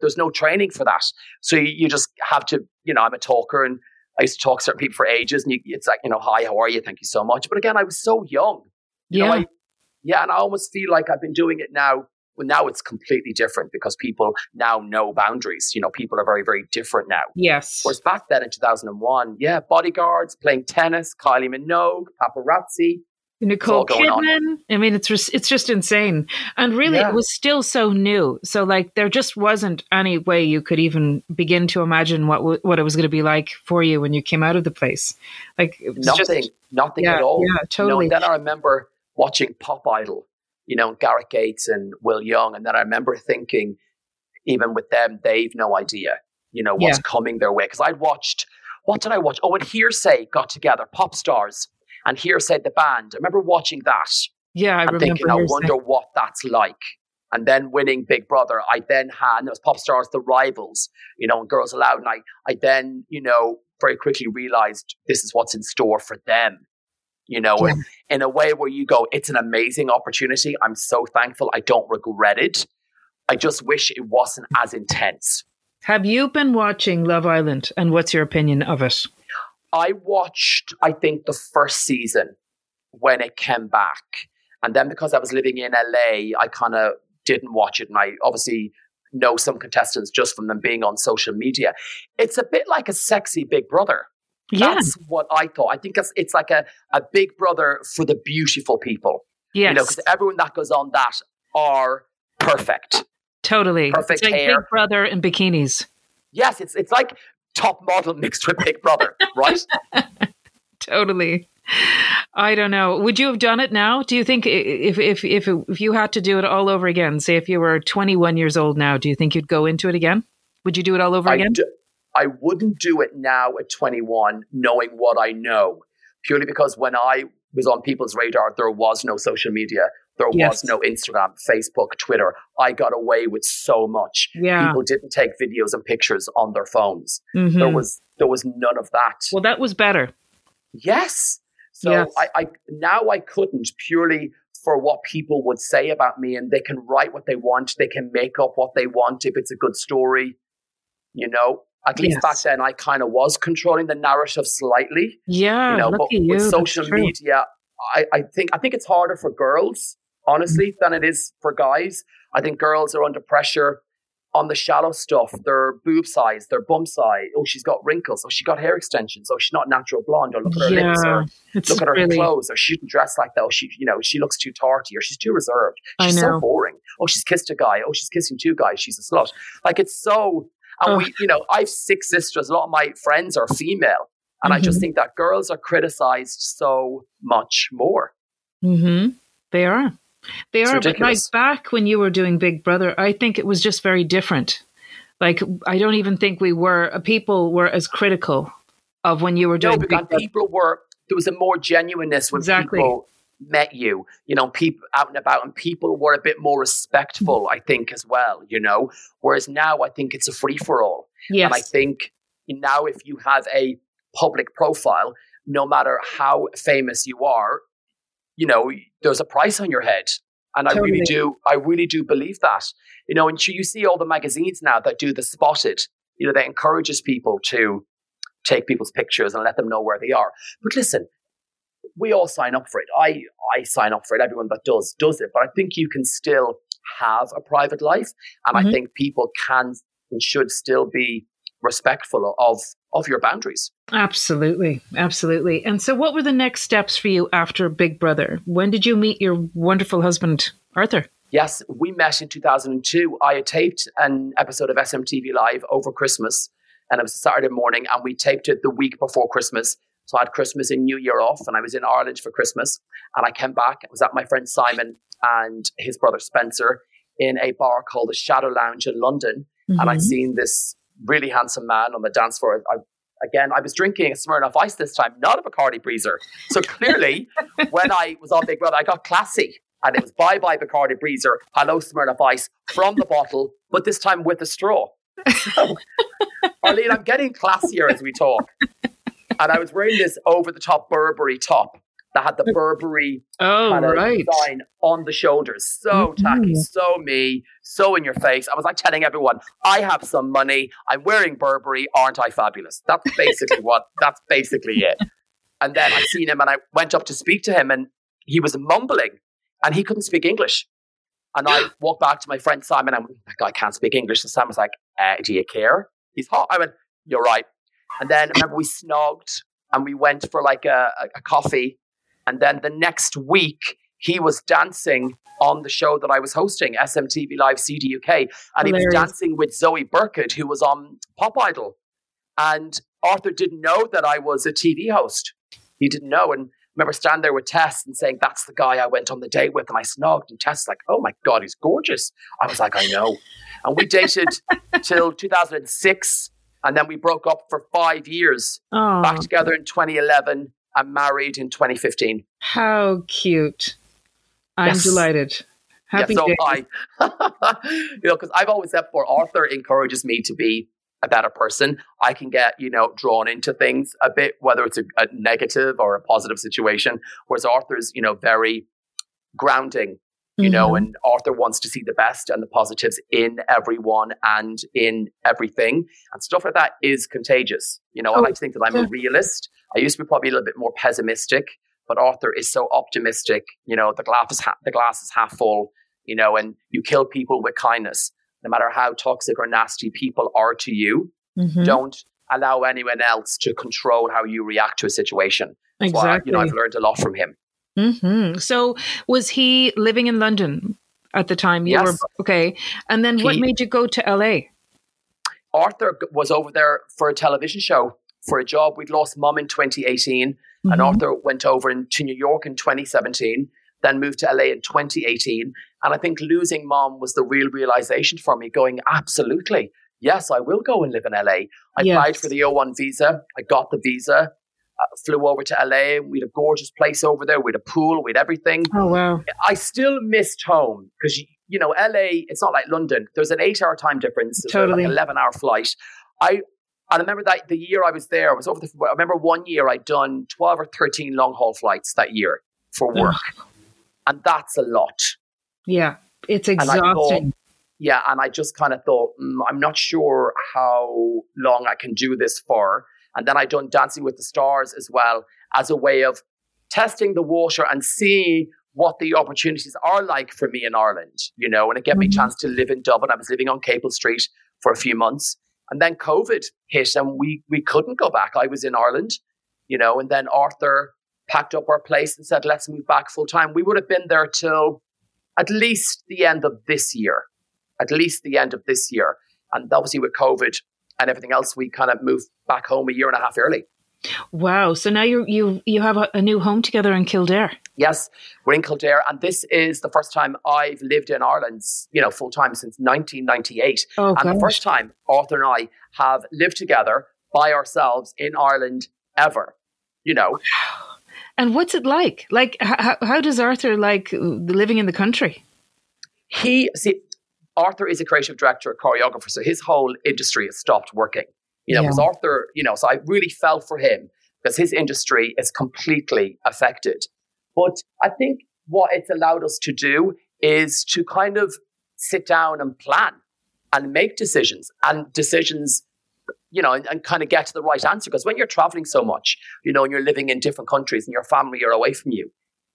there's no training for that. So you just have to, you know, I'm a talker and I used to talk to certain people for ages, and it's like, you know, hi, how are you? Thank you so much. But again, I was so young. You know, and I almost feel like I've been doing it now. Well, now it's completely different because people now know boundaries. You know, people are very, very different now. Yes. Whereas back then in 2001, bodyguards, playing tennis, Kylie Minogue, paparazzi. Nicole Kidman. I mean, it's just insane. And really, it was still so new. So, like, there just wasn't any way you could even begin to imagine what it was going to be like for you when you came out of the place. Like, it was nothing at all. Yeah, totally. You know, and then I remember watching Pop Idol, you know, Gareth Gates and Will Young. And then I remember thinking, even with them, they've no idea, you know, what's coming their way. Because I'd watched, what did I watch? Oh, and Hearsay got together, Pop Stars. And Hearsay, the band. I remember watching that. Yeah, I remember. And thinking, I wonder what that's like. And then winning Big Brother, I then had, and it was Pop Stars, The Rivals, you know, and Girls Aloud. And I then, you know, very quickly realized this is what's in store for them, you know, and in a way where you go, it's an amazing opportunity. I'm so thankful. I don't regret it. I just wish it wasn't as intense. Have you been watching Love Island, and what's your opinion of it? I watched, I think, the first season when it came back. And then because I was living in LA, I kind of didn't watch it. And I obviously know some contestants just from them being on social media. It's a bit like a sexy Big Brother. Yeah. That's what I thought. I think it's like a Big Brother for the beautiful people. Yes. You know, because everyone that goes on that are perfect. Totally. Perfect it's like hair. Big Brother in bikinis. Yes, it's like Top Model mixed with Big Brother, right? Totally. I don't know. Would you have done it now? Do you think if you had to do it all over again, say if you were 21 years old now, do you think you'd go into it again? Would you do it all over again? I wouldn't do it now at 21, knowing what I know, purely because when I was on people's radar, there was no social media. There was no Instagram, Facebook, Twitter. I got away with so much. Yeah. People didn't take videos and pictures on their phones. Mm-hmm. There was none of that. Well, that was better. Yes. So yes. I couldn't, purely for what people would say about me, and they can write what they want. They can make up what they want if it's a good story. You know, at least back then I kind of was controlling the narrative slightly. Yeah, you know, but with social media, I think it's harder for girls, honestly, than it is for guys. I think girls are under pressure on the shallow stuff, their boob size, their bum size. Oh, she's got wrinkles. Oh, she got hair extensions. Oh, she's not natural blonde. Or look at her lips. Or look at her clothes. Or she didn't dress like that. Oh, she looks too tarty. Or she's too reserved. She's so boring. Oh, she's kissed a guy. Oh, she's kissing two guys. She's a slut. Like, it's so... And I have six sisters. A lot of my friends are female. And I just think that girls are criticized so much more. Mm-hmm. They are. They are. But like back when you were doing Big Brother, I think it was just very different. Like, I don't even think people were as critical of when you were doing Big Brother. People were, there was a more genuineness when people met you, people out and about, and people were a bit more respectful, I think, as well, Whereas now I think it's a free for all. Yes. And I think now if you have a public profile, no matter how famous you are, there's a price on your head. And totally. I really do believe that, and you see all the magazines now that do the spotted, that encourages people to take people's pictures and let them know where they are. But listen, we all sign up for it. I sign up for it. Everyone that does it. But I think you can still have a private life. And I think people can and should still be respectful of your boundaries. Absolutely. Absolutely. And so what were the next steps for you after Big Brother? When did you meet your wonderful husband, Arthur? Yes, we met in 2002. I had taped an episode of SMTV Live over Christmas, and it was a Saturday morning, and we taped it the week before Christmas. So I had Christmas and New Year off, and I was in Ireland for Christmas, and I came back. I was at my friend Simon and his brother Spencer in a bar called the Shadow Lounge in London, and I'd seen this really handsome man on the dance floor. I was drinking a Smirnoff Ice this time, not a Bacardi Breezer. So clearly, when I was on Big Brother, I got classy. And it was bye-bye Bacardi Breezer, hello Smirnoff Ice, from the bottle, but this time with a straw. So, Arlene, I'm getting classier as we talk. And I was wearing this over-the-top Burberry top that had the Burberry design on the shoulders. So tacky, so me, so in your face. I was like telling everyone, I have some money, I'm wearing Burberry, aren't I fabulous? That's basically that's basically it. And then I seen him and I went up to speak to him and he was mumbling and he couldn't speak English. And I walked back to my friend Simon and I went, that guy can't speak English. And Simon was like, do you care? He's hot. I went, you're right. And then I remember we snogged and we went for like a coffee. And then the next week, he was dancing on the show that I was hosting, SMTV Live CD UK. And Hilarious. He was dancing with Zoe Burkett, who was on Pop Idol. And Arthur didn't know that I was a TV host. He didn't know. And I remember standing there with Tess and saying, that's the guy I went on the date with. And I snogged. And Tess was like, oh my God, he's gorgeous. I was like, I know. And we dated till 2006. And then we broke up for 5 years. Aww. Back together in 2011. I'm married in 2015. How cute. I'm delighted. Happy so am I. Because I've always said before, Arthur encourages me to be a better person. I can get, drawn into things a bit, whether it's a negative or a positive situation. Whereas Arthur's, very grounding, and Arthur wants to see the best and the positives in everyone and in everything. And stuff like that is contagious. I like to think that I'm a realist. I used to be probably a little bit more pessimistic, but Arthur is so optimistic. The glass is half full, and you kill people with kindness. No matter how toxic or nasty people are to you, don't allow anyone else to control how you react to a situation. That's exactly. Why, I've learned a lot from him. Mm-hmm. So was he living in London at the time? Yes. Okay. And then what made you go to LA? Arthur was over there for a television show. For a job. We'd lost Mum in 2018 and Arthur went over to New York in 2017, then moved to LA in 2018. And I think losing Mum was the real realization for me, going, absolutely, yes, I will go and live in LA. I applied for the O1 visa. I got the visa, flew over to LA. We had a gorgeous place over there. We had a pool, we had everything. Oh, wow. I still missed home because, LA, it's not like London. There's an 8-hour time difference. There's totally. Like an 11-hour flight. I remember that the year I was there, I remember one year I'd done 12 or 13 long haul flights that year for work. Ugh. And that's a lot. Yeah, it's exhausting. And I just kind of thought, I'm not sure how long I can do this for. And then I'd done Dancing with the Stars as well as a way of testing the water and see what the opportunities are like for me in Ireland, you know, and it gave me a chance to live in Dublin. I was living on Capel Street for a few months, and then COVID hit and we couldn't go back. I was in Ireland, you know, and then Arthur packed up our place and said, let's move back full time. We would have been there till at least the end of this year, And obviously with COVID and everything else, we kind of moved back home a year and a half early. Wow. So now you have a new home together in Kildare. Yes, we're in Kildare. And this is the first time I've lived in Ireland, you know, full time since 1998. Oh, and gosh. The first time Arthur and I have lived together by ourselves in Ireland ever, you know. And what's it like? Like, how does Arthur like living in the country? Arthur is a creative director, choreographer, so his whole industry has stopped working. You know, because Arthur, you know, so I really fell for him because his industry is completely affected. But I think what it's allowed us to do is to kind of sit down and plan and make decisions, you know, and kind of get to the right answer. Because when you're traveling so much, you know, and you're living in different countries and your family are away from you,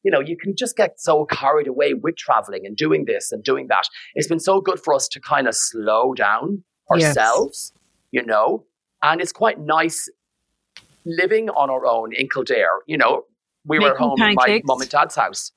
you know, you can just get so carried away with traveling and doing this and doing that. It's been so good for us to kind of slow down ourselves, you know. And it's quite nice living on our own in Kildare. You know, we were home at my mum and dad's house.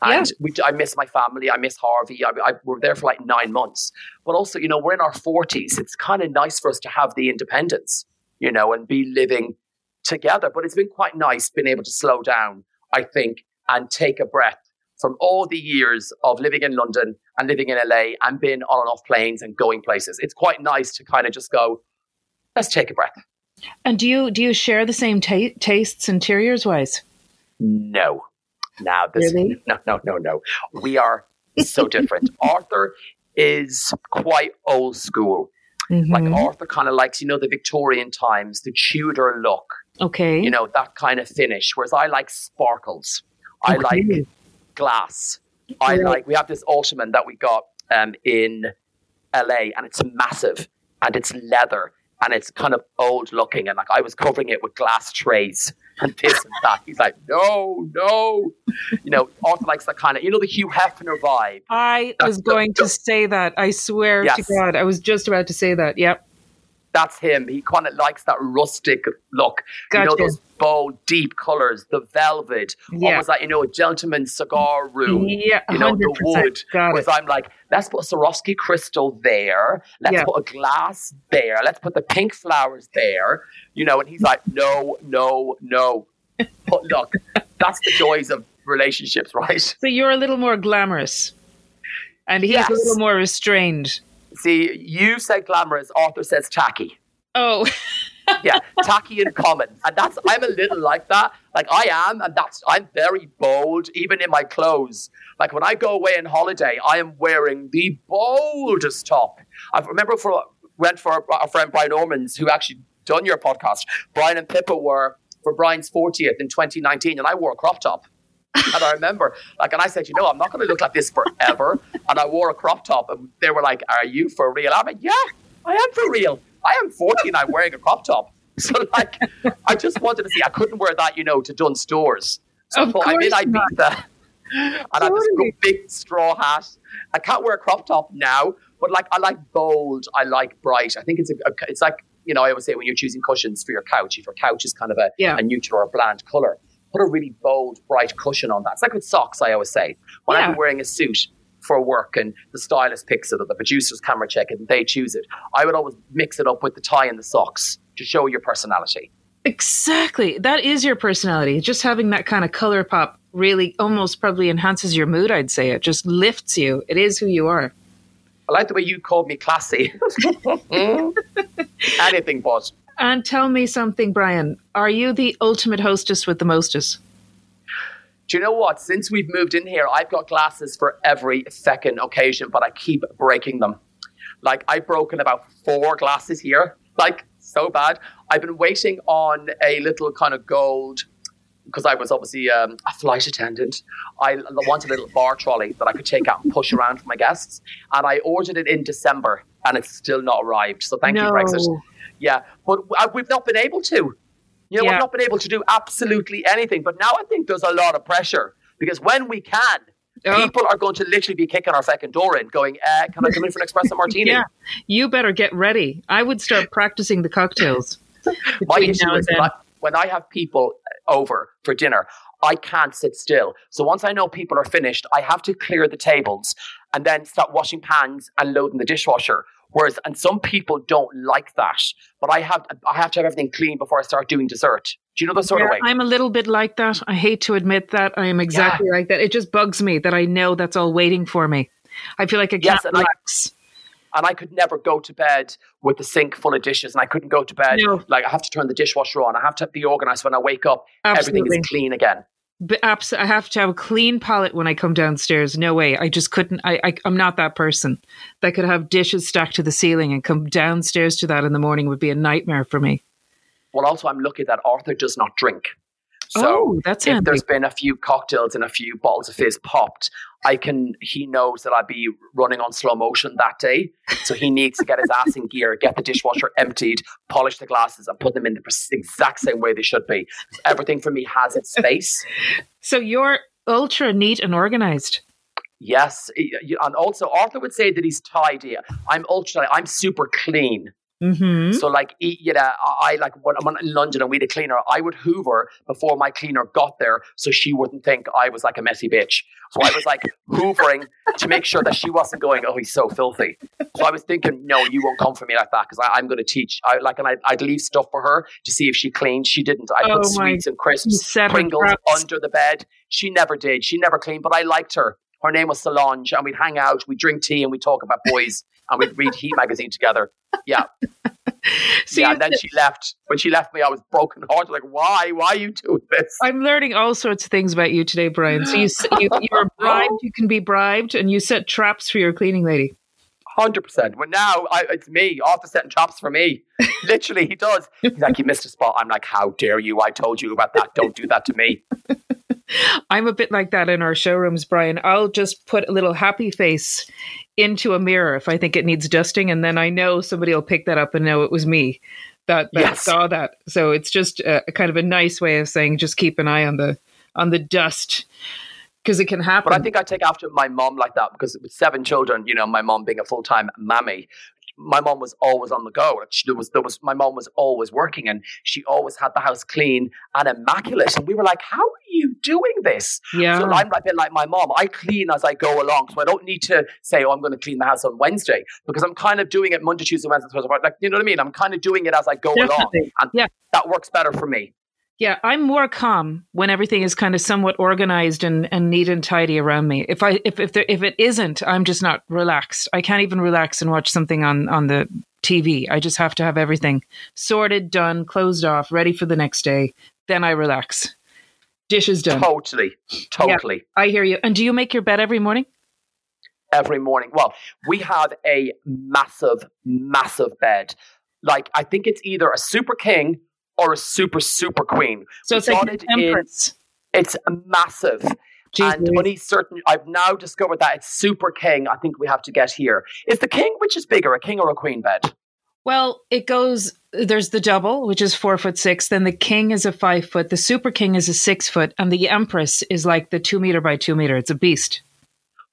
And I miss my family. I miss Harvey. I were there for like 9 months. But also, you know, we're in our 40s. It's kind of nice for us to have the independence, you know, and be living together. But it's been quite nice being able to slow down, I think, and take a breath from all the years of living in London and living in LA and being on and off planes and going places. It's quite nice to kind of just go, let's take a breath. And do you share the same tastes interiors wise? No. Now, really? No. We are so different. Arthur is quite old school. Mm-hmm. Like Arthur kind of likes, you know, the Victorian times, the Tudor look. Okay. You know, that kind of finish. Whereas I like sparkles. I like glass. I like, we have this ottoman that we got in LA, and it's massive and it's leather. And it's kind of old looking. And like I was covering it with glass trays and this and that. He's like, no. You know, Arthur likes that kind of, you know, the Hugh Hefner vibe. I was going to say that. I swear to God. I was just about to say that. Yep. That's him. He kind of likes that rustic look. Gotcha. You know, those bold, deep colors, the velvet. Almost like, you know, a gentleman's cigar room. Yeah, you know, 100%. The wood. Because I'm like, let's put a Swarovski crystal there. Let's put a glass there. Let's put the pink flowers there. You know, and he's like, no. But look, that's the joys of relationships, right? So you're a little more glamorous. And he's a little more restrained. See, you said glamorous, Arthur says tacky. Oh. Yeah, tacky and common. And that's, I'm a little like that. Like I am, and that's, I'm very bold, even in my clothes. Like when I go away on holiday, I am wearing the boldest top. I remember went for our friend Brian Ormans, who actually done your podcast. Brian and Pippa were for Brian's 40th in 2019, and I wore a crop top. And I remember, like, and I said, you know, I'm not going to look like this forever. And I wore a crop top, and they were like, "Are you for real?" I'm like, "Yeah, I am for real. I am 40 and I'm wearing a crop top." So, like, I just wanted to see. I couldn't wear that, you know, to Dunn Stores. So I'm in Ibiza, and I have this big straw hat. I can't wear a crop top now, but like, I like bold. I like bright. I think it's like, you know, I always say when you're choosing cushions for your couch, if your couch is kind of a neutral or a bland color, put a really bold, bright cushion on that. It's like with socks, I always say. When I've been wearing a suit for work and the stylist picks it or the producer's camera check it and they choose it, I would always mix it up with the tie and the socks to show your personality. Exactly. That is your personality. Just having that kind of color pop really almost probably enhances your mood, I'd say. It just lifts you. It is who you are. I like the way you called me classy. Anything but. And tell me something, Brian. Are you the ultimate hostess with the mostest? Do you know what? Since we've moved in here, I've got glasses for every second occasion, but I keep breaking them. Like, I've broken about 4 glasses here. Like, so bad. I've been waiting on a little kind of gold, because I was obviously a flight attendant. I wanted a little bar trolley that I could take out and push around for my guests. And I ordered it in December, and it's still not arrived. So thank you, Brexit. Yeah, but we've not been able to. You know, we've not been able to do absolutely anything. But now I think there's a lot of pressure Because when we can, people are going to literally be kicking our second door in going, can I come in for an espresso martini? Yeah, you better get ready. I would start practicing the cocktails. My issue is when I have people over for dinner, I can't sit still. So once I know people are finished, I have to clear the tables and then start washing pans and loading the dishwasher. Whereas, and some people don't like that, but I have to have everything clean before I start doing dessert. Do you know the sort of way? I'm a little bit like that. I hate to admit that. I am exactly like that. It just bugs me that I know that's all waiting for me. I feel like I can't relax. And I could never go to bed with the sink full of dishes, and I couldn't go to bed. No. Like, I have to turn the dishwasher on. I have to be organized when I wake up. Absolutely. Everything is clean again. But I have to have a clean palette when I come downstairs. No way. I just couldn't. I'm not that person that could have dishes stacked to the ceiling and come downstairs to that in the morning would be a nightmare for me. Well, also, I'm lucky that Arthur does not drink. So that's handy. If there's been a few cocktails and a few bottles of fizz popped, he knows that I'll be running on slow motion that day. So he needs to get his ass in gear, get the dishwasher emptied, polish the glasses and put them in the exact same way they should be. Everything for me has its space. So you're ultra neat and organized. Yes. And also Arthur would say that he's tidy. I'm super clean. Mm-hmm. So like, I like when I'm in London and we had a cleaner, I would hoover before my cleaner got there so she wouldn't think I was like a messy bitch. So I was like hoovering to make sure that she wasn't going, oh, he's so filthy. So I was thinking, no, you won't come for me like that because I'm going to teach. I'd leave stuff for her to see if she cleaned. She didn't. I put sweets and crisps, Pringles under the bed. She never did. She never cleaned, but I liked her. Her name was Solange, and we'd hang out, we'd drink tea, and we'd talk about boys, and we'd read Heat magazine together. Yeah. So yeah, and then she left. When she left me, I was brokenhearted. Like, why? Why are you doing this? I'm learning all sorts of things about you today, Brian. So you're bribed, you can be bribed, and you set traps for your cleaning lady. 100%. Well, now it's me. Arthur setting traps for me. Literally, he does. He's like, you missed a spot. I'm like, how dare you? I told you about that. Don't do that to me. I'm a bit like that in our showrooms, Brian. I'll just put a little happy face into a mirror if I think it needs dusting. And then I know somebody will pick that up and know it was me that saw that. So it's just a kind of a nice way of saying, just keep an eye on the dust because it can happen. But I think I take after my mom like that because with 7 children, you know, my mom being a full-time mammy, my mom was always on the go. My mom was always working and she always had the house clean and immaculate. And we were like, how are you doing this? Yeah. So I'm a bit like my mom. I clean as I go along. So I don't need to say, oh, I'm going to clean the house on Wednesday because I'm kind of doing it Monday, Tuesday, Wednesday, Thursday. Like, you know what I mean? I'm kind of doing it as I go along. And that works better for me. Yeah, I'm more calm when everything is kind of somewhat organized and neat and tidy around me. If it isn't, I'm just not relaxed. I can't even relax and watch something on the TV. I just have to have everything sorted, done, closed off, ready for the next day. Then I relax. Dishes done. Totally. Yeah, I hear you. And do you make your bed every morning? Every morning. Well, we have a massive, massive bed. Like, I think it's either a super king or a super, super queen. So it's like an empress. It's massive. Jesus. And only certain, I've now discovered that it's super king. I think we have to get here. Is the king, which is bigger, a king or a queen bed? Well, it goes, there's the double, which is 4'6". Then the king is a 5 foot. The super king is a 6 foot. And the empress is like the 2 meter by 2 meter. It's a beast.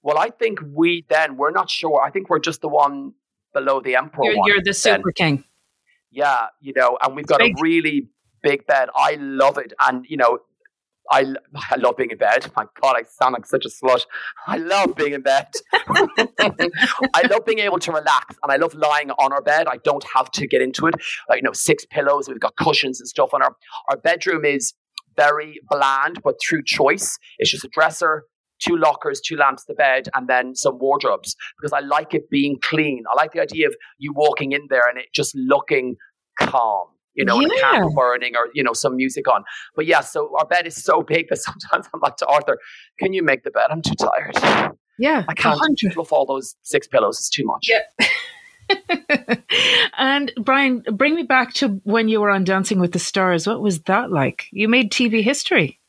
Well, I think we're not sure. I think we're just the one below the emperor. You're the super king. Yeah, you know, and we've got a really big bed. I love it. And, you know, I love being in bed. My God, I sound like such a slut. I love being in bed. I love being able to relax. And I love lying on our bed. I don't have to get into it. Like, you know, 6 pillows. We've got cushions and stuff. And our bedroom is very bland, but through choice. It's just a dresser, 2 lockers, 2 lamps, the bed, and then some wardrobes because I like it being clean. I like the idea of you walking in there and it just looking calm, you know, and a candle burning or, you know, some music on. But yeah, so our bed is so big that sometimes I'm like to Arthur, can you make the bed? I'm too tired. Yeah. I can't fluff all those 6 pillows. It's too much. Yeah. And Brian, bring me back to when you were on Dancing with the Stars. What was that like? You made TV history.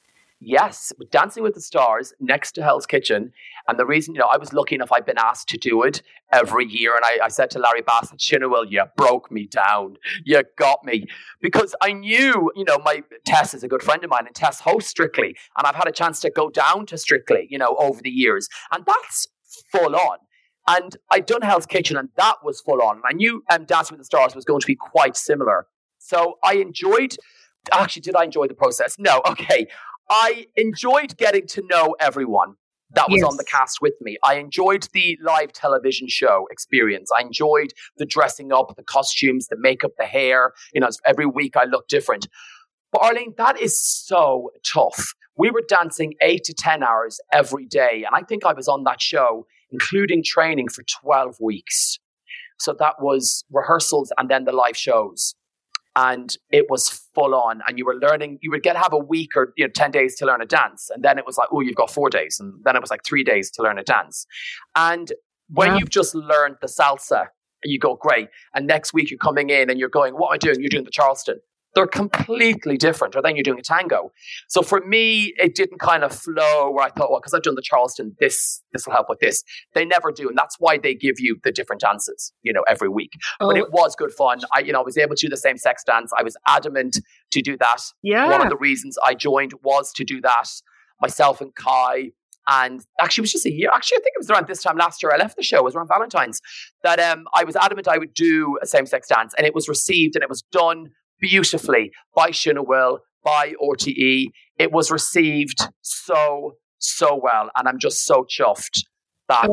Yes, Dancing with the Stars next to Hell's Kitchen. And the reason, you know, I was lucky enough, I've been asked to do it every year. And I said to Larry Bassett, Shinawil, you broke me down. You got me. Because I knew, you know, my Tess is a good friend of mine and Tess hosts Strictly. And I've had a chance to go down to Strictly, you know, over the years. And that's full on. And I'd done Hell's Kitchen and that was full on. And I knew Dancing with the Stars was going to be quite similar. So I enjoyed, actually, did I enjoy the process? No, okay. I enjoyed getting to know everyone that was on the cast with me. I enjoyed the live television show experience. I enjoyed the dressing up, the costumes, the makeup, the hair. You know, every week I looked different. But Arlene, that is so tough. We were dancing 8 to 10 hours every day. And I think I was on that show, including training, for 12 weeks. So that was rehearsals and then the live shows. And it was full on. And you were learning, you would have a week or 10 days to learn a dance. And then it was like, oh, you've got 4 days. And then it was like 3 days to learn a dance. And when you've just learned the salsa, you go, great. And next week you're coming in and you're going, what am I doing? You're doing the Charleston. They're completely different. Or then you're doing a tango. So for me, it didn't kind of flow where I thought, well, because I've done the Charleston, this will help with this. They never do. And that's why they give you the different dances, you know, every week. Oh. But it was good fun. I was able to do the same sex dance. I was adamant to do that. Yeah. One of the reasons I joined was to do that. Myself and Kai. And actually, it was just a year. Actually, I think it was around this time last year I left the show. It was around Valentine's. That I was adamant I would do a same-sex dance. And it was received and it was done beautifully by Shinawil, by RTE. It was received so, so well. And I'm just so chuffed that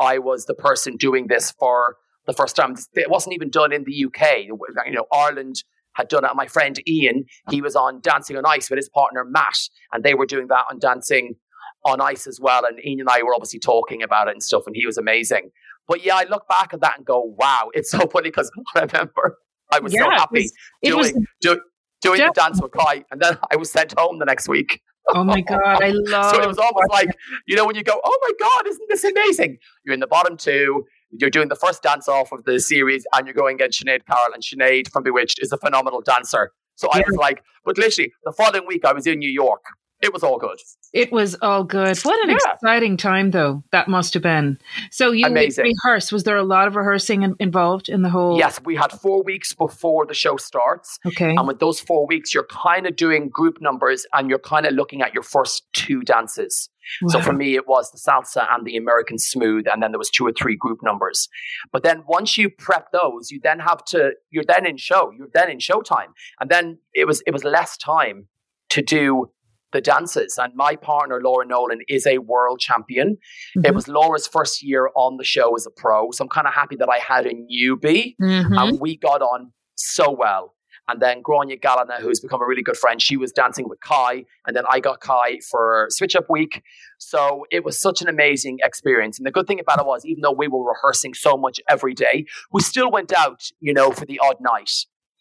I was the person doing this for the first time. It wasn't even done in the UK. You know, Ireland had done it. My friend Ian, he was on Dancing on Ice with his partner Matt, and they were doing that on Dancing on Ice as well. And Ian and I were obviously talking about it and stuff, and he was amazing. But yeah, I look back at that and go, wow, it's so funny because I remember I was so happy doing the dance with Kai, and then I was sent home the next week. Oh my God, I love it. So it was almost like, you know, when you go, oh my God, isn't this amazing? You're in the bottom two, you're doing the first dance off of the series, and you're going against Sinead Carroll, and Sinead from Bewitched is a phenomenal dancer. So I was like, but literally the following week I was in New York. It was all good. It was all good. What an exciting time, though. That must have been. So you rehearsed. Was there a lot of rehearsing involved in the whole? Yes, we had 4 weeks before the show starts. Okay. And with those 4 weeks, you're kind of doing group numbers and you're kind of looking at your first two dances. Wow. So for me, it was the salsa and the American smooth. And then there was 2 or 3 group numbers. But then once you prep those, you then have to, you're then in showtime. And then it was less time to do the dances. And my partner, Laura Nolan, is a world champion. Mm-hmm. It was Laura's first year on the show as a pro. So I'm kind of happy that I had a newbie. Mm-hmm. And we got on so well. And then Gráinne Gallina, who's become a really good friend, she was dancing with Kai. And then I got Kai for Switch Up Week. So it was such an amazing experience. And the good thing about it was, even though we were rehearsing so much every day, we still went out, you know, for the odd night,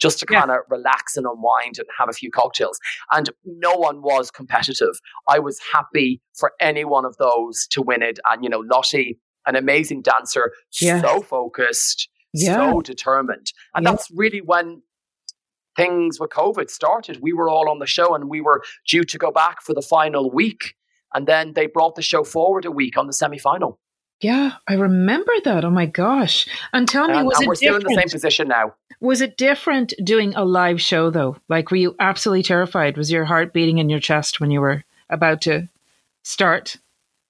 just to kind of relax and unwind and have a few cocktails. And no one was competitive. I was happy for any one of those to win it. And, you know, Lottie, an amazing dancer, so focused, so determined. And that's really when things with COVID started. We were all on the show and we were due to go back for the final week. And then they brought the show forward a week on the semi-final. Yeah, I remember that. Oh my gosh. And tell me, was it different? We're still in the same position now. Was it different doing a live show though? Like, were you absolutely terrified? Was your heart beating in your chest when you were about to start?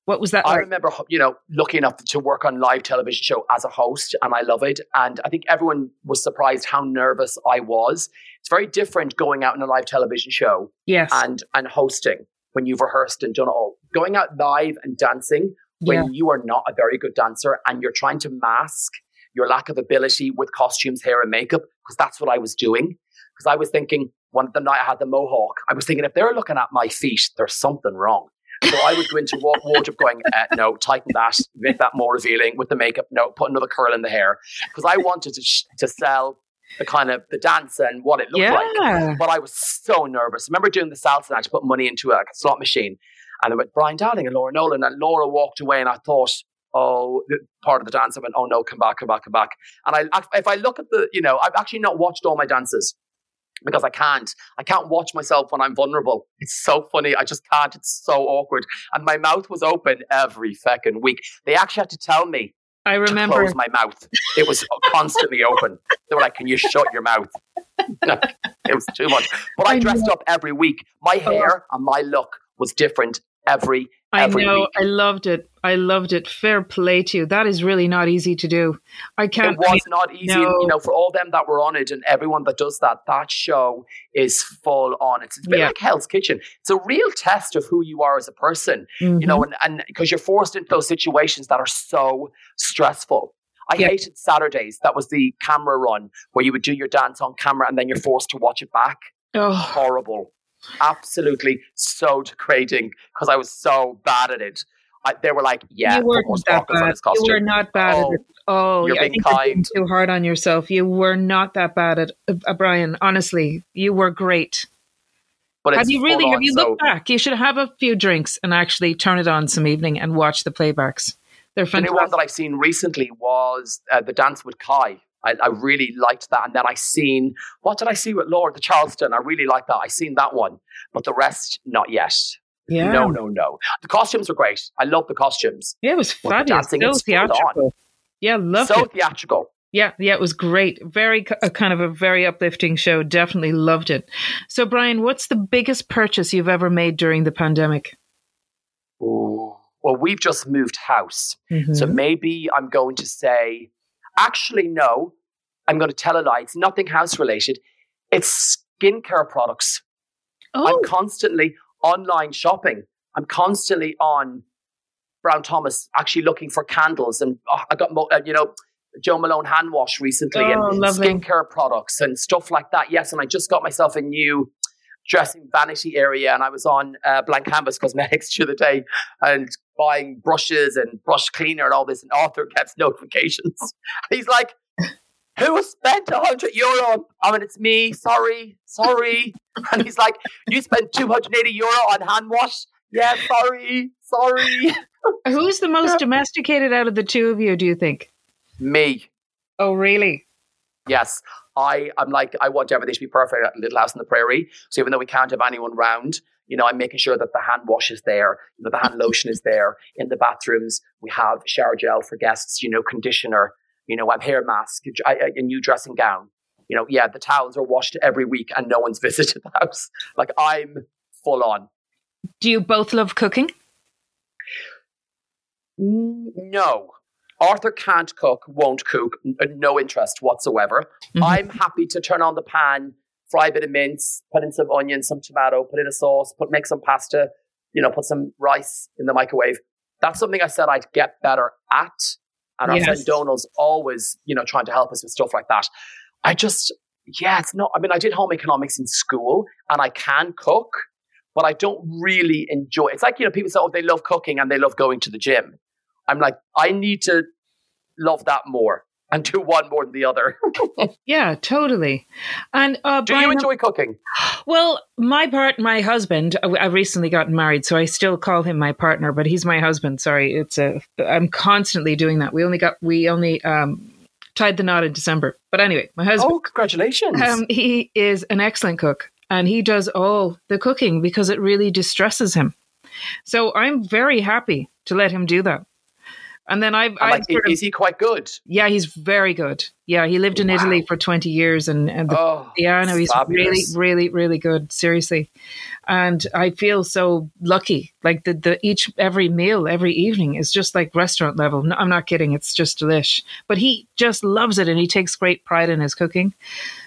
What was that like? I remember, you know, lucky enough to work on live television show as a host, and I love it. And I think everyone was surprised how nervous I was. It's very different going out in a live television show and hosting when you've rehearsed and done it all. Going out live and dancing when you are not a very good dancer and you're trying to mask your lack of ability with costumes, hair and makeup, because that's what I was doing. Because I was thinking, one of the night I had the mohawk, I was thinking, if they're looking at my feet, there's something wrong. So I would go into wardrobe going, no, tighten that, make that more revealing with the makeup, no, put another curl in the hair. Because I wanted to sell the kind of the dance and what it looked like. But I was so nervous. I remember doing the salsa and I had to put money into a slot machine. And I went, Brian Dowling and Laura Nolan. And Laura walked away and I thought, oh, part of the dance. I went, oh no, come back. And if I look at the, you know, I've actually not watched all my dances. because I can't watch myself when I'm vulnerable. It's so funny. I just can't. It's so awkward. And my mouth was open every fucking week. They actually had to tell me I remember. To close my mouth. It was constantly open. They were like, can you shut your mouth? It was too much. But I dressed up every week. My hair and my look was different every week. I loved it. Fair play to you. That is really not easy to do. It was not easy. No. You know, for all them that were on it and everyone that does that show is full on. It's a bit like Hell's Kitchen. It's a real test of who you are as a person, you know, and because you're forced into those situations that are so stressful. I hated Saturdays. That was the camera run where you would do your dance on camera and then you're forced to watch it back. Oh. Horrible. Absolutely so degrading because I was so bad at it. They were like, yeah, you weren't that bad. You were not bad at it. Oh, you're being kind. You're too hard on yourself. You were not that bad at Brian. Honestly, you were great. But have you looked back? You should have a few drinks and actually turn it on some evening and watch the playbacks. They're fantastic. The new one that I've seen recently was The Dance with Kai. I really liked that. And then I seen, what did I see with Lord? The Charleston. I really liked that. I seen that one, but the rest, not yet. Yeah. No. The costumes were great. I love the costumes. Yeah, it was fabulous. So theatrical. Yeah, loved it. So theatrical. Yeah, it was great. Very kind of a very uplifting show. Definitely loved it. So, Brian, what's the biggest purchase you've ever made during the pandemic? Ooh. Well, we've just moved house. So maybe I'm going to say, actually, no, I'm going to tell a lie. It's nothing house related. It's skincare products. Oh. I'm constantly online shopping. I'm constantly on Brown Thomas actually looking for candles. And I got, Jo Malone hand wash recently and lovely. Skincare products and stuff like that. Yes. And I just got myself a new dressing vanity area, and I was on Blank Canvas Cosmetics the other day and buying brushes and brush cleaner and all this, and Arthur gets notifications. He's like, who has spent €100? I mean, it's me, sorry. And he's like, you spent €280 on hand wash? Yeah, sorry. Who's the most domesticated out of the two of you, do you think? Me. Oh, really? Yes. I'm like, I want everything to be perfect at Little House on the Prairie. So even though we can't have anyone round, you know, I'm making sure that the hand wash is there, that the hand lotion is there. In the bathrooms, we have shower gel for guests, you know, conditioner, you know, a hair mask, a new dressing gown. You know, yeah, the towels are washed every week and no one's visited the house. Like, I'm full on. Do you both love cooking? No. Arthur can't cook, won't cook, no interest whatsoever. I'm happy to turn on the pan, fry a bit of mince, put in some onion, some tomato, put in a sauce, make some pasta, you know, put some rice in the microwave. That's something I said I'd get better at. And our friend Donald's always, you know, trying to help us with stuff like that. I just, it's not, I mean, I did home economics in school and I can cook, but I don't really enjoy it. It's like, you know, people say, oh, they love cooking and they love going to the gym. I'm like, I need to love that more and do one more than the other. Yeah, totally. And do Brian, you enjoy cooking? Well, my husband, I've recently gotten married, so I still call him my partner, but he's my husband. Sorry, I'm constantly doing that. We only tied the knot in December. But anyway, my husband. Oh, congratulations. He is an excellent cook, and he does all the cooking because it really distresses him. So I'm very happy to let him do that. And then is he quite good? Yeah, he's very good. Yeah, he lived in Italy for 20 years. He's fabulous. Really, really, really good. Seriously. And I feel so lucky. Like every meal, every evening is just like restaurant level. No, I'm not kidding. It's just delish. But he just loves it and he takes great pride in his cooking.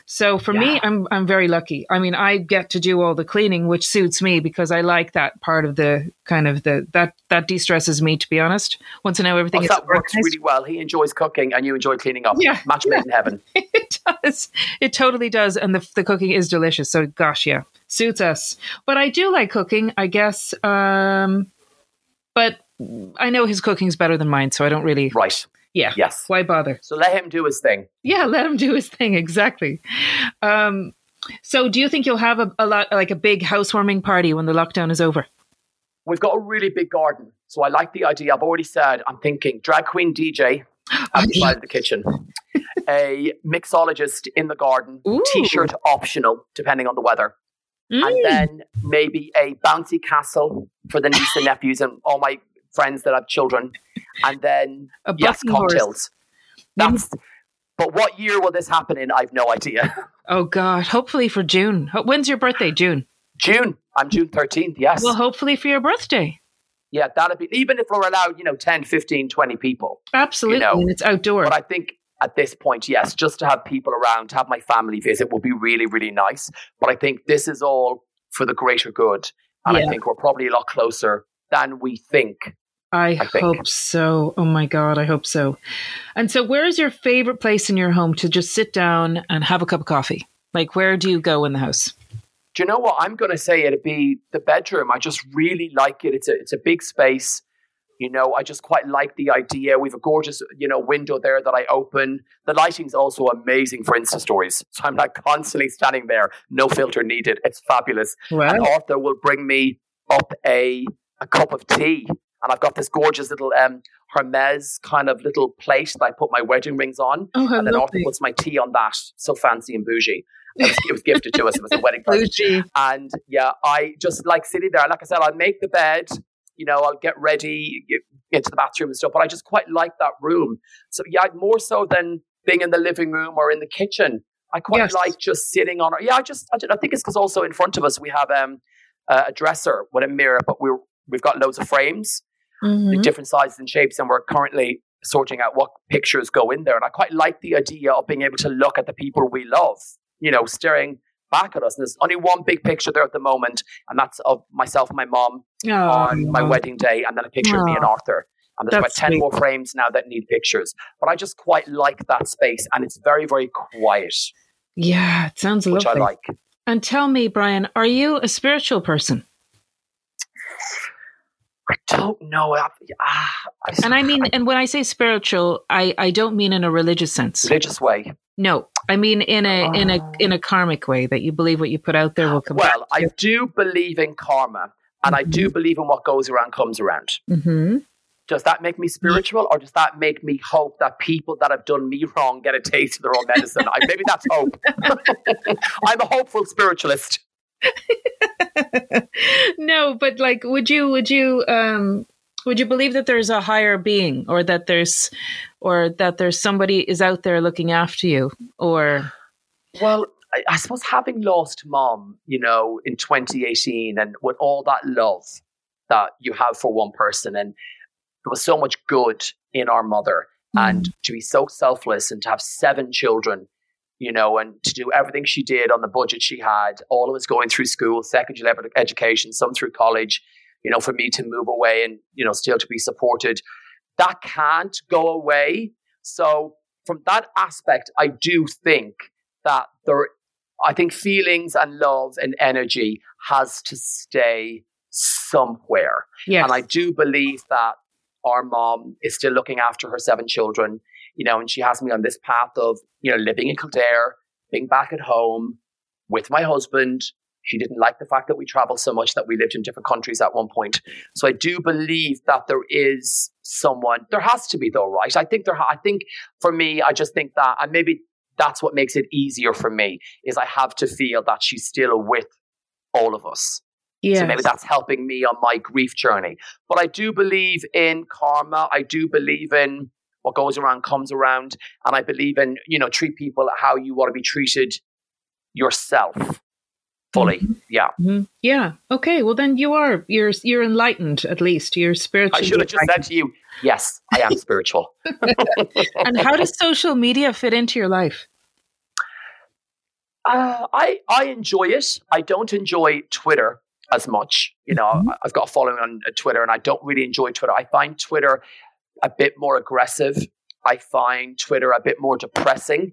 So for me, I'm very lucky. I mean, I get to do all the cleaning, which suits me because I like that part of the kind of that de-stresses me, to be honest. Once I know everything is that works really well. He enjoys cooking and you enjoy cleaning up. Yeah. Match made in heaven. It does. It totally does. And the cooking is delicious. So gosh, yeah, suits us. But I do like cooking, I guess. But I know his cooking's better than mine, so I don't really... Right. Yeah. Yes. Why bother? So let him do his thing. Yeah, let him do his thing. Exactly. So do you think you'll have a big housewarming party when the lockdown is over? We've got a really big garden. So I like the idea. I've already said, I'm thinking drag queen DJ outside the kitchen. a mixologist in the garden, Ooh. T-shirt optional, depending on the weather. Mm. And then maybe a bouncy castle for the nieces and nephews and all my friends that have children. And then, yes, cocktails. That's... But what year will this happen in? I've no idea. Oh, God. Hopefully for June. When's your birthday, June? June. I'm June 13th, yes. Well, hopefully for your birthday. Yeah, that'll be... Even if we're allowed, 10, 15, 20 people. Absolutely. And it's outdoors. But I think at this point, yes, just to have people around, to have my family visit will be really, really nice. But I think this is all for the greater good. And I think we're probably a lot closer than we think. I hope so. Oh my God, I hope so. And so where is your favorite place in your home to just sit down and have a cup of coffee? Like, where do you go in the house? Do you know what? I'm going to say it'd be the bedroom. I just really like it. It's a big space. I just quite like the idea. We have a gorgeous, window there that I open. The lighting's also amazing for Insta stories. So I'm like constantly standing there. No filter needed. It's fabulous. Wow. And Arthur will bring me up a cup of tea. And I've got this gorgeous little Hermes kind of little plate that I put my wedding rings on. Oh, and then Arthur puts my tea on that. So fancy and bougie. It was gifted to us. It was a wedding present. And yeah, I just like sitting there. Like I said, I'll make the bed, I'll get ready, get to the bathroom and stuff. But I just quite like that room. So yeah, more so than being in the living room or in the kitchen. I quite like just sitting on it. Yeah, I think it's because also in front of us we have a dresser with a mirror, but we've got loads of frames, mm-hmm. different sizes and shapes, and we're currently sorting out what pictures go in there. And I quite like the idea of being able to look at the people we love, staring back at us. And there's only one big picture there at the moment, and that's of myself and my mom on my wedding day, and then a picture of me and Arthur. And there's about 10 more frames now that need pictures. But I just quite like that space, and it's very, very quiet. Yeah, it sounds lovely. Which I like. And tell me, Brian, are you a spiritual person? I don't know. And when I say spiritual, I don't mean in a religious sense. Religious way. No, I mean in a karmic way, that you believe what you put out there will come back. Well, I do believe in karma, and I do believe in what goes around comes around. Mm-hmm. Does that make me spiritual, or does that make me hope that people that have done me wrong get a taste of their own medicine? Maybe that's hope. I'm a hopeful spiritualist. No, but like, would you believe that there's a higher being, or that there's somebody is out there looking after you? Or, well, I suppose having lost mom, in 2018, and with all that love that you have for one person, and there was so much good in our mother, and to be so selfless and to have 7 children. And to do everything she did on the budget she had, all of us going through school, secondary level education, some through college, for me to move away and, still to be supported. That can't go away. So from that aspect, I do think that feelings and love and energy has to stay somewhere. Yes. And I do believe that our mom is still looking after her 7 children. And she has me on this path of, living in Kildare, being back at home with my husband. She didn't like the fact that we traveled so much, that we lived in different countries at one point. So I do believe that there is someone. There has to be, though, right? I think for me, I just think that, and maybe that's what makes it easier for me, is I have to feel that she's still with all of us. Yes. So maybe that's helping me on my grief journey. But I do believe in karma. I do believe in what goes around comes around. And I believe in, treat people how you want to be treated yourself fully. Mm-hmm. Yeah. Mm-hmm. Yeah. Okay. Well, then you're enlightened, at least. You're spiritual. I should have just said to you, yes, I am spiritual. And how does social media fit into your life? I enjoy it. I don't enjoy Twitter as much. Mm-hmm. I've got a following on Twitter, and I don't really enjoy Twitter. I find Twitter a bit more aggressive. I find Twitter a bit more depressing.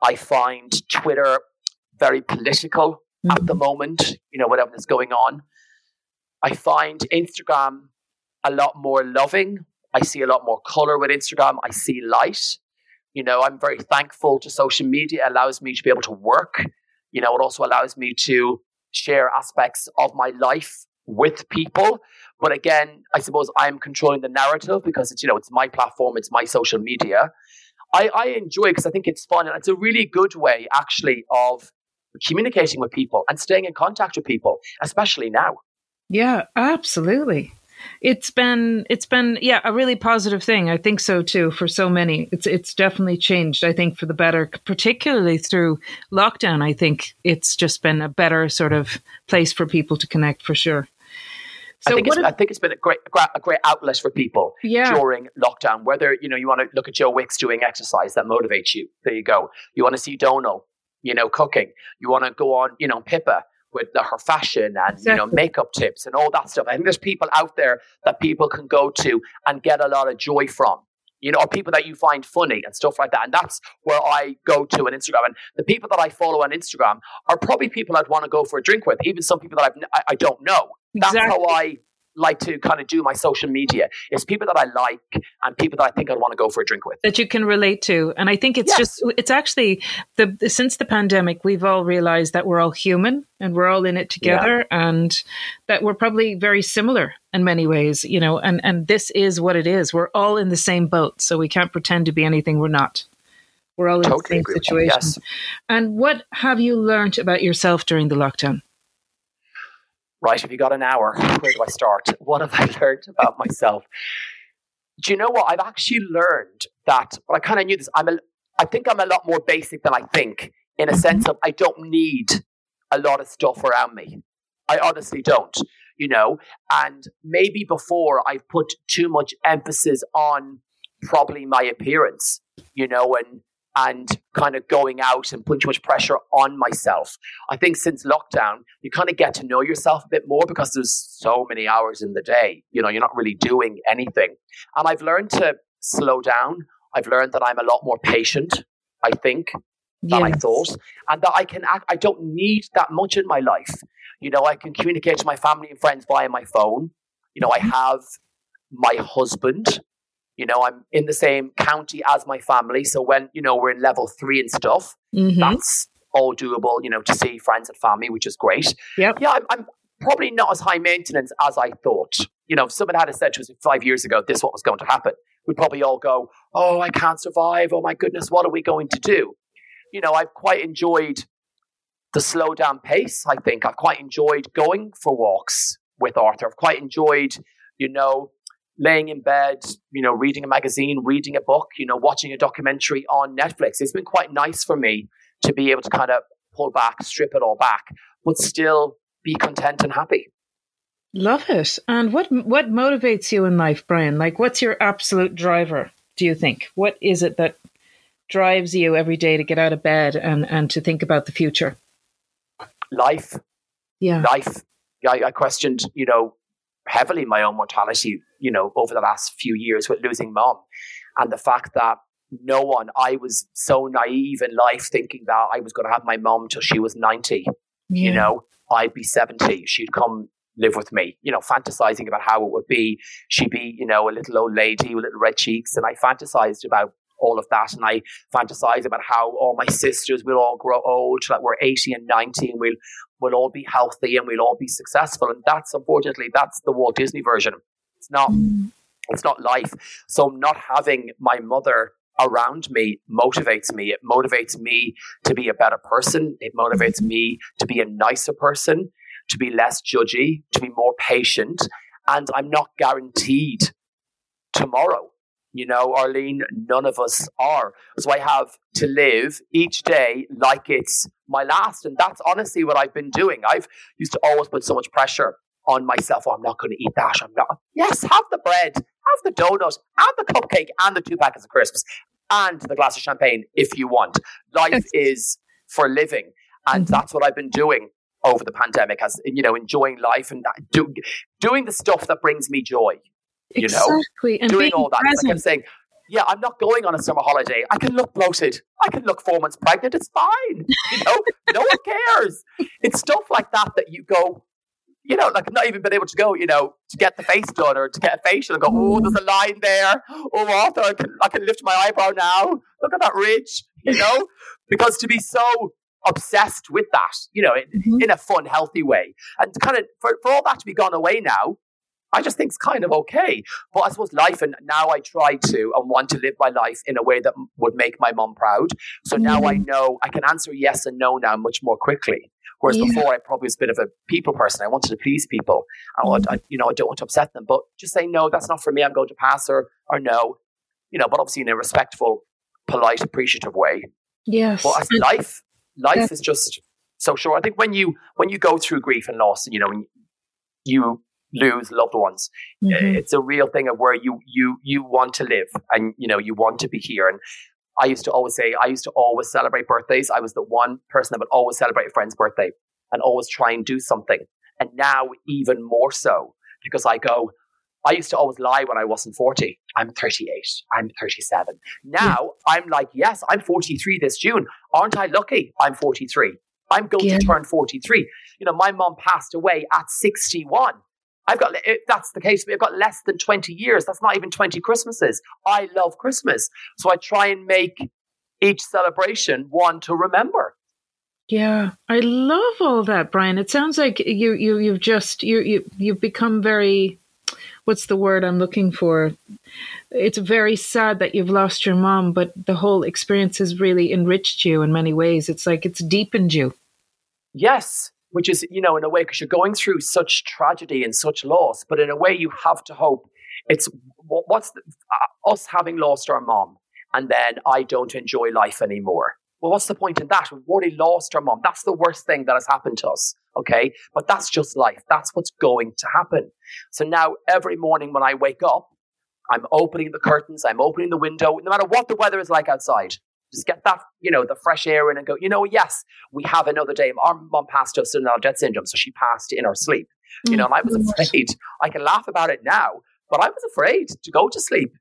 I find Twitter very political at the moment, whatever is going on. I find Instagram a lot more loving. I see a lot more color with Instagram. I see light. I'm very thankful to social media. It allows me to be able to work. It also allows me to share aspects of my life with people. But again, I suppose I'm controlling the narrative because it's my platform, it's my social media. I enjoy it because I think it's fun, and it's a really good way actually of communicating with people and staying in contact with people, especially now. Yeah, absolutely. It's been a really positive thing. I think so too, for so many. It's definitely changed, I think, for the better, particularly through lockdown. I think it's just been a better sort of place for people to connect, for sure. So I think it's been a great outlet for people during lockdown. Whether, you know, you want to look at Joe Wicks doing exercise that motivates you, there you go. You want to see Donal, you know, cooking. You want to go on, you know, Pippa with her fashion and, you know, makeup tips and all that stuff. I think there's people out there that people can go to and get a lot of joy from, you know, or people that you find funny and stuff like that. And that's where I go to on Instagram. And the people that I follow on Instagram are probably people I'd want to go for a drink with, even some people that I don't know. That's how I like to kind of do my social media. It's people that I like and people that I think I'd want to go for a drink with. That you can relate to. And I think it's just, it's actually, since the pandemic, we've all realized that we're all human and we're all in it together and that we're probably very similar in many ways, you know, and this is what it is. We're all in the same boat. So we can't pretend to be anything we're not. We're all in the same situation. Yes. And what have you learned about yourself during the lockdown? Right, have you got an hour? Where do I start? What have I learned about myself? Do you know what? I've actually learned that, but I kind of knew this, I think I'm a lot more basic than I think, in a sense of I don't need a lot of stuff around me. I honestly don't, you know. And maybe before I've put too much emphasis on probably my appearance, you know, and kind of going out and putting too much pressure on myself. I think since lockdown, you kind of get to know yourself a bit more because there's so many hours in the day. You know, you're not really doing anything. And I've learned to slow down. I've learned that I'm a lot more patient, I think, than I thought. And that I can act, I don't need that much in my life. You know, I can communicate to my family and friends via my phone. You know, I have my husband. You know, I'm in the same county as my family. So when, you know, we're in level 3 and stuff, that's all doable, you know, to see friends and family, which is great. Yep. Yeah, I'm probably not as high maintenance as I thought. You know, if someone had said to us 5 years ago, this is what was going to happen, we'd probably all go, oh, I can't survive. Oh, my goodness, what are we going to do? You know, I've quite enjoyed the slow down pace, I think. I've quite enjoyed going for walks with Arthur. I've quite enjoyed, you know, laying in bed, you know, reading a magazine, reading a book, you know, watching a documentary on Netflix. It's been quite nice for me to be able to kind of pull back, strip it all back, but still be content and happy. Love it. And what motivates you in life, Brian? Like, what's your absolute driver, do you think? What is it that drives you every day to get out of bed and to think about the future? Life. Yeah. Life. I questioned, you know, heavily my own mortality, you know, over the last few years with losing mom, and the fact that I was so naive in life thinking that I was going to have my mom till she was 90, you know, I'd be 70, she'd come live with me, you know, fantasizing about how it would be. She'd be, you know, a little old lady with little red cheeks. And I fantasized about all of that. And I fantasized about how all my sisters will all grow old, like we're 80 and 90 and we'll all be healthy and we'll all be successful. And that's, unfortunately, that's the Walt Disney version. It's not life. So not having my mother around me motivates me. It motivates me to be a better person. It motivates me to be a nicer person, to be less judgy, to be more patient. And I'm not guaranteed tomorrow. You know, Arlene, none of us are. So I have to live each day like it's my last. And that's honestly what I've been doing. I've used to always put so much pressure on myself. Oh, I'm not going to eat that. I'm not. Yes, have the bread, have the donut, have the cupcake and the 2 packets of crisps and the glass of champagne if you want. Life is for living. And that's what I've been doing over the pandemic, as, you know, enjoying life and doing the stuff that brings me joy. You exactly. know, and doing all that. Like I'm saying, yeah, I'm not going on a summer holiday. I can look bloated. I can look 4 months pregnant. It's fine. You know, no one cares. It's stuff like that you go, you know, like not even been able to go, you know, to get the face done or to get a facial and go, oh, there's a line there. Oh, Arthur, I can lift my eyebrow now. Look at that ridge, you know, because to be so obsessed with that, you know, in a fun, healthy way. And kind of for all that to be gone away now, I just think it's kind of okay. But I suppose life, and now I try to and want to live my life in a way that would make my mum proud. So now I know I can answer yes and no now much more quickly. Whereas before I probably was a bit of a people person. I wanted to please people. I don't want to upset them. But just saying, no, that's not for me. I'm going to pass or no. You know, but obviously in a respectful, polite, appreciative way. Yes. But life is just so short. I think when you go through grief and loss, and, you know, when you lose loved ones, it's a real thing of where you want to live and, you know, you want to be here. And I used to always say, I used to always celebrate birthdays. I was the one person that would always celebrate a friend's birthday and always try and do something. And now even more so, because I used to always lie when I wasn't 40. I'm 38. I'm 37. Now I'm like, yes, I'm 43 this June. Aren't I lucky? I'm 43. I'm going to turn 43. You know, my mom passed away at 61. If that's the case, I've got less than 20 years. That's not even 20 Christmases. I love Christmas. So I try and make each celebration one to remember. Yeah, I love all that, Brian. It sounds like you've become very, what's the word I'm looking for? It's very sad that you've lost your mom, but the whole experience has really enriched you in many ways. It's like it's deepened you. Yes, which is, you know, in a way, because you're going through such tragedy and such loss, but in a way you have to hope. It's us having lost our mom and then I don't enjoy life anymore. Well, what's the point in that? We've already lost our mom. That's the worst thing that has happened to us. Okay. But that's just life. That's what's going to happen. So now every morning when I wake up, I'm opening the curtains. I'm opening the window, no matter what the weather is like outside. Just get that, you know, the fresh air in and go, you know, yes, we have another day. Our mom passed us in death syndrome. So she passed in her sleep, you know, and I was afraid. I can laugh about it now, but I was afraid to go to sleep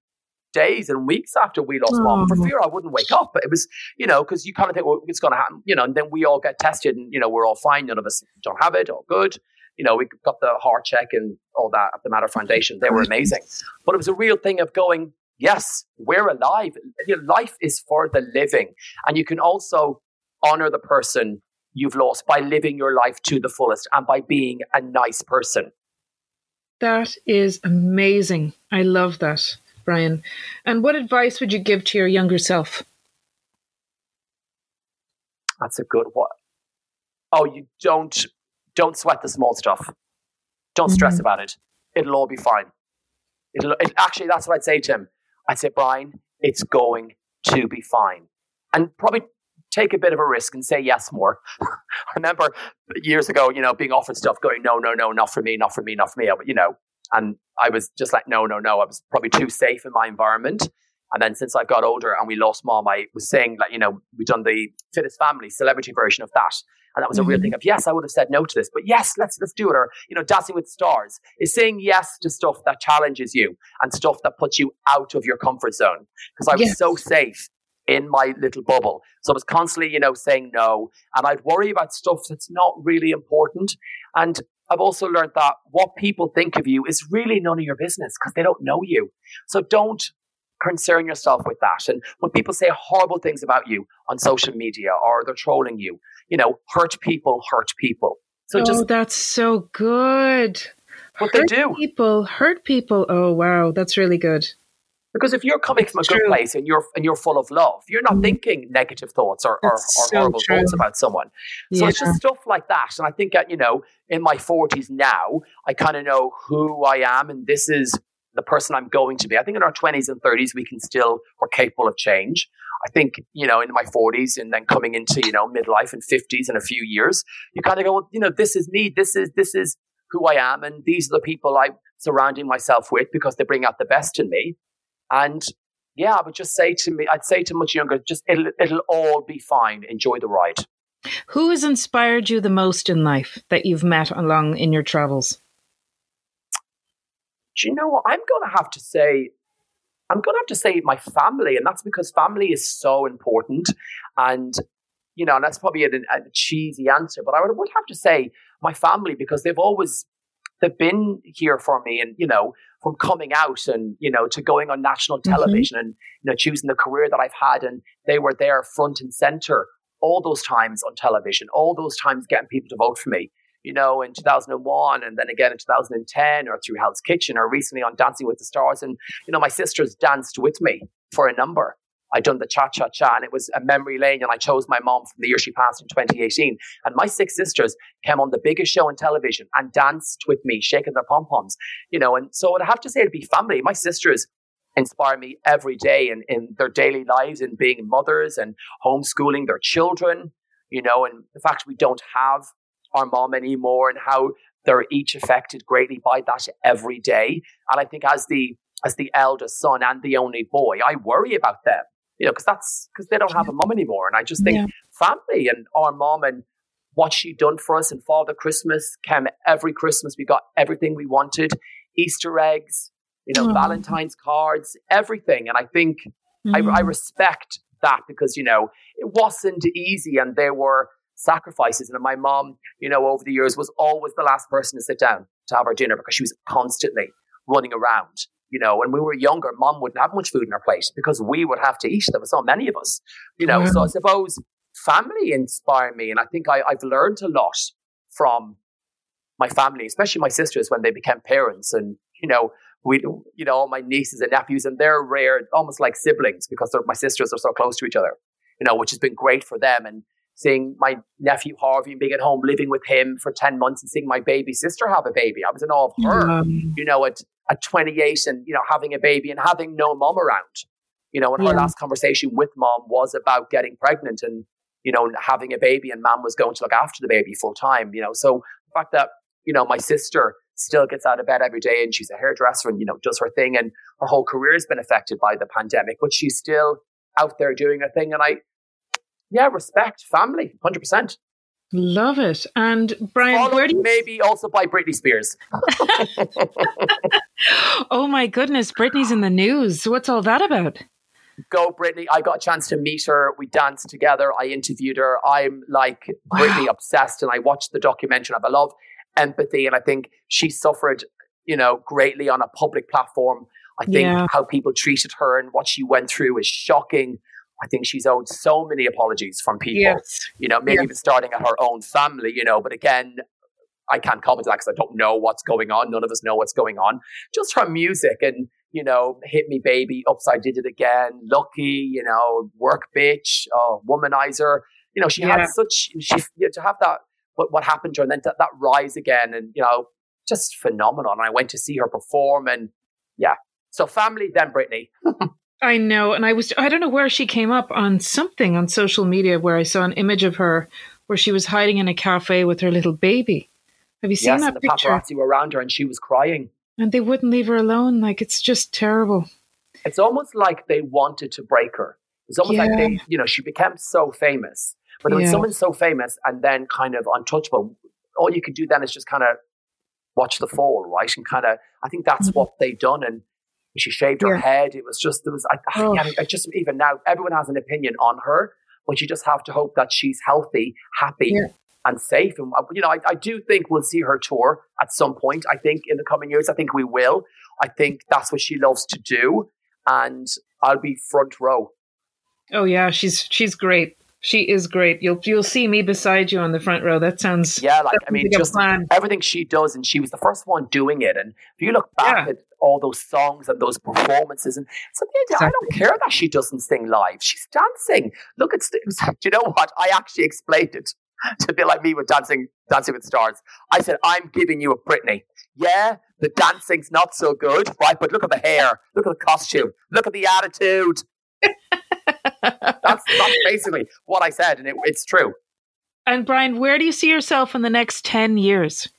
days and weeks after we lost mom for fear I wouldn't wake up. But it was, you know, because you kind of think, well, it's going to happen, you know, and then we all get tested and, you know, we're all fine. None of us don't have it, all good. You know, we got the heart check and all that at the Matter Foundation. They were amazing. But it was a real thing of going, yes, we're alive. Your life is for the living. And you can also honor the person you've lost by living your life to the fullest and by being a nice person. That is amazing. I love that, Brian. And what advice would you give to your younger self? That's a good one. Oh, you don't sweat the small stuff. Don't stress about it. It'll all be fine. Actually, that's what I'd say to him. I'd say, Brian, it's going to be fine. And probably take a bit of a risk and say yes more. I remember years ago, you know, being offered stuff going, no, not for me. You know, and I was just like, no. I was probably too safe in my environment. And then since I got older and we lost mom, I was saying, like, you know, we've done the Fittest Family celebrity version of that. And that was a real thing of, yes, I would have said no to this, but yes, let's do it. Or, you know, Dancing with the Stars is saying yes to stuff that challenges you and stuff that puts you out of your comfort zone. Because I was so safe in my little bubble. So I was constantly, you know, saying no. And I'd worry about stuff that's not really important. And I've also learned that what people think of you is really none of your business because they don't know you. So don't concern yourself with that. And when people say horrible things about you on social media or they're trolling you, you know, hurt people. So that's so good. What they do. Hurt people. Oh, wow. That's really good. Because if you're coming from a good place and you're full of love, you're not thinking negative thoughts or horrible thoughts about someone. So it's just stuff like that. And I think, you know, in my 40s now, I kind of know who I am and this is the person I'm going to be. I think in our 20s and 30s, we're capable of change. I think, you know, in my 40s and then coming into, you know, midlife and 50s in a few years, you kind of go, well, you know, this is me. This is who I am. And these are the people I'm surrounding myself with because they bring out the best in me. And yeah, I would just say to much younger, just it'll all be fine. Enjoy the ride. Who has inspired you the most in life that you've met along in your travels? Do you know what? I'm going to have to say my family, and that's because family is so important. And, you know, and that's probably a cheesy answer, but I would have to say my family because they've been here for me and, you know, from coming out and, you know, to going on national television and, you know, choosing the career that I've had, and they were there front and center all those times on television, all those times getting people to vote for me. you know, in 2001 and then again in 2010 or through Hell's Kitchen or recently on Dancing with the Stars. And, you know, my sisters danced with me for a number. I'd done the cha-cha-cha and it was a memory lane, and I chose my mom from the year she passed in 2018. And my six sisters came on the biggest show on television and danced with me, shaking their pom-poms, you know. And so I'd have to say it'd be family. My sisters inspire me every day in their daily lives and being mothers and homeschooling their children, you know, and the fact we don't have our mom anymore and how they're each affected greatly by that every day. And I think as the eldest son and the only boy, I worry about them, you know, because they don't have a mom anymore. And I just think family and our mom and what she done for us, and Father Christmas came every Christmas. We got everything we wanted, Easter eggs, you know, Valentine's cards, everything. And I think I respect that because, you know, it wasn't easy and there were sacrifices. And my mom, you know, over the years was always the last person to sit down to have our dinner because she was constantly running around. You know, when we were younger, mom wouldn't have much food in her plate because we would have to eat. There were so many of us, you know. So I suppose family inspired me. And I think I've learned a lot from my family, especially my sisters when they became parents. And, you know, all my nieces and nephews, and they're rare, almost like siblings because my sisters are so close to each other, you know, which has been great for them. And seeing my nephew Harvey and being at home, living with him for 10 months and seeing my baby sister have a baby. I was in awe of her, you know, at 28 and, you know, having a baby and having no mom around, you know, and her last conversation with mom was about getting pregnant and, you know, having a baby, and mom was going to look after the baby full time, you know. So the fact that, you know, my sister still gets out of bed every day and she's a hairdresser and, you know, does her thing, and her whole career has been affected by the pandemic, but she's still out there doing her thing. And I respect family, 100%. Love it. And Brian, maybe also by Britney Spears. Oh my goodness, Britney's in the news. What's all that about? Go Britney. I got a chance to meet her. We danced together. I interviewed her. I'm like Britney obsessed, and I watched the documentary. I love empathy, and I think she suffered, you know, greatly on a public platform. I think how people treated her and what she went through is shocking. I think she's owed so many apologies from people, you know, maybe even starting at her own family, you know. But again, I can't comment on that because I don't know what's going on. None of us know what's going on. Just her music and, you know, Hit Me Baby, Upside Did It Again, Lucky, you know, Work Bitch, Womanizer. You know, she had such, you know, to have that, what happened to her, and then that rise again, and, you know, just phenomenal. And I went to see her perform, and so family, then Britney. I know. And I don't know where she came up on something on social media where I saw an image of her where she was hiding in a cafe with her little baby. Have you seen that the picture? Paparazzi were around her and she was crying. And they wouldn't leave her alone. Like, it's just terrible. It's almost like they wanted to break her. It's almost like they, you know, she became so famous. But when someone's so famous and then kind of untouchable, all you can do then is just kind of watch the fall, right? And kind of, I think that's what they've done. And she shaved her head. It was just, I just, even now, everyone has an opinion on her, but you just have to hope that she's healthy, happy and safe. And, you know, I do think we'll see her tour at some point. I think in the coming years, I think we will. I think that's what she loves to do. And I'll be front row. Oh yeah. She's great. She is great. You'll see me beside you on the front row. That sounds just everything she does, and she was the first one doing it. And if you look back at all those songs and those performances, and I don't care that she doesn't sing live. She's dancing. Look at, do you know what? I actually explained it to be like me with Dancing with Stars. I said, I'm giving you a Britney. Yeah, the dancing's not so good, right? But look at the hair. Look at the costume. Look at the attitude. That's basically what I said, and it's true. And Brian, where do you see yourself in the next 10 years?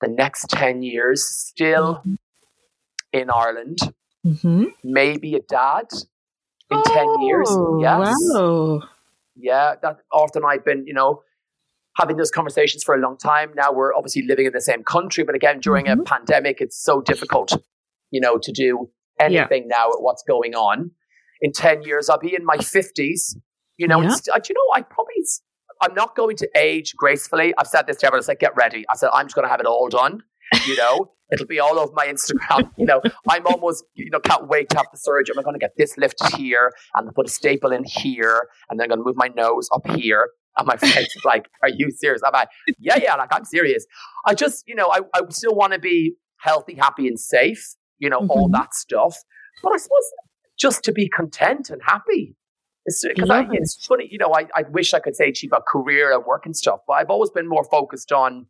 The next 10 years, still in Ireland, maybe a dad in 10 years. Yes. Wow. Yeah, that often I've been, you know, having those conversations for a long time. Now we're obviously living in the same country, but again, during a pandemic, it's so difficult, you know, to do anything now at what's going on. In 10 years, I'll be in my 50s. You know, I'm not going to age gracefully. I've said this to everyone. I said, get ready. I said, I'm just going to have it all done. you know. It'll be all over my Instagram, you know. I'm almost, you know, can't wait to have the surgery. I'm going to get this lift here and put a staple in here and then I'm going to move my nose up here. And my friend's like, are you serious? I'm like, yeah, like I'm serious. I just, you know, I still want to be healthy, happy and safe, you know, all that stuff. But I suppose just to be content and happy. It's funny, you know, I wish I could say it's about career and work and stuff, but I've always been more focused on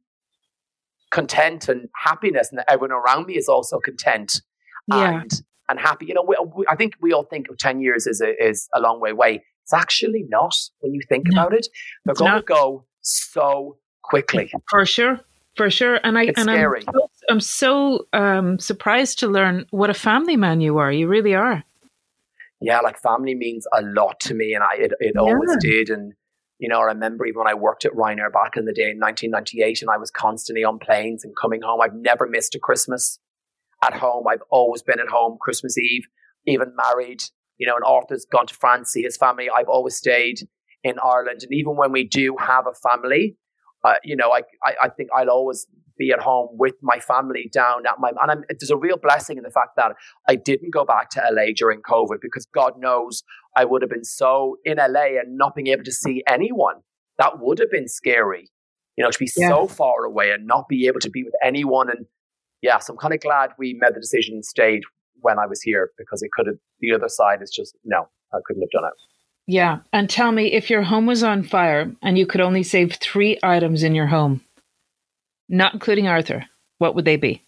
content and happiness, and that everyone around me is also content and happy. You know, I think we all think 10 years is a long way away. It's actually not when you think about it. They're going to go so quickly. For sure. And it's scary. I'm so surprised to learn what a family man you are. You really are. Yeah, like family means a lot to me, and it always did. And, you know, I remember even when I worked at Ryanair back in the day in 1998, and I was constantly on planes and coming home. I've never missed a Christmas at home. I've always been at home Christmas Eve, even married, you know, and Arthur's gone to France, see his family. I've always stayed in Ireland. And even when we do have a family, you know, I think I'll always be at home with my family down at my... And there's a real blessing in the fact that I didn't go back to LA during COVID, because God knows I would have been so in LA and not being able to see anyone. That would have been scary, you know, to be so far away and not be able to be with anyone. And so I'm kind of glad we made the decision and stayed when I was here, because it could have... The other side is just, no, I couldn't have done it. Yeah. And tell me, if your home was on fire and you could only save 3 items in your home, not including Arthur, what would they be?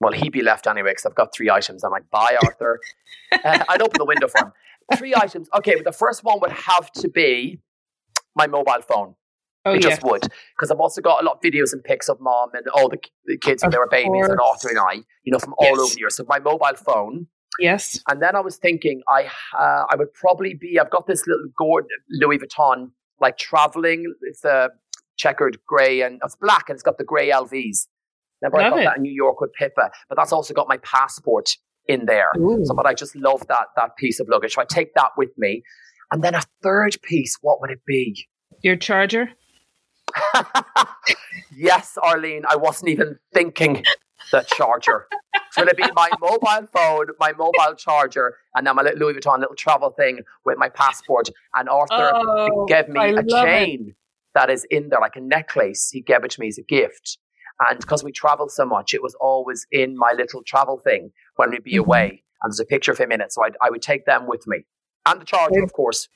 Well, he'd be left anyway, because I've got 3 items. I'm like, bye, Arthur. I'd open the window for him. 3 items. Okay, but the first one would have to be my mobile phone. Oh, it just would. Because I've also got a lot of videos and pics of mom and all the kids when they were babies, and Arthur and I, you know, from all over here. So my mobile phone. Yes. And then I was thinking I would probably be, I've got this little gourd Louis Vuitton, like traveling. It's a checkered grey, and it's black, and it's got the grey LVs. Remember, I got that in New York with Pippa, but that's also got my passport in there. Ooh. So, but I just love that piece of luggage. So I take that with me. And then a third piece, what would it be? Your charger? Yes, Arlene, I wasn't even thinking the charger. So it'll be my mobile phone, my mobile charger, and then my little Louis Vuitton little travel thing with my passport. And Arthur gave me a chain that is in there, like a necklace. He gave it to me as a gift. And because we traveled so much, it was always in my little travel thing when we'd be away. And there's a picture of him in it. So I would take them with me. And the charger, of course.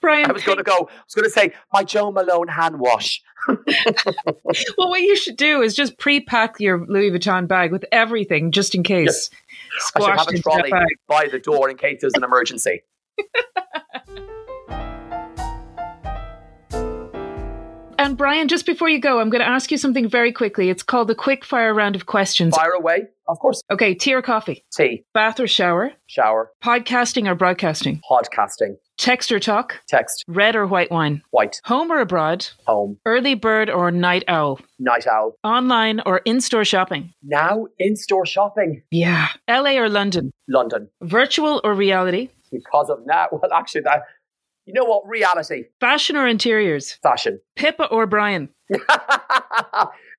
Brian, I was going to say my Joe Malone hand wash. Well, what you should do is just pre-pack your Louis Vuitton bag with everything, just in case. Yes. I should have a trolley by the door in case there's an emergency. And Brian, just before you go, I'm going to ask you something very quickly. It's called the quick fire round of questions. Fire away, of course. Okay, tea or coffee? Tea. Bath or shower? Shower. Podcasting or broadcasting? Podcasting. Text or talk? Text. Red or white wine? White. Home or abroad? Home. Early bird or night owl? Night owl. Online or in-store shopping? Now in-store shopping. Yeah. LA or London? London. Virtual or reality? Because of now. Well, actually, that... You know what? Reality. Fashion or interiors? Fashion. Pippa or Brian?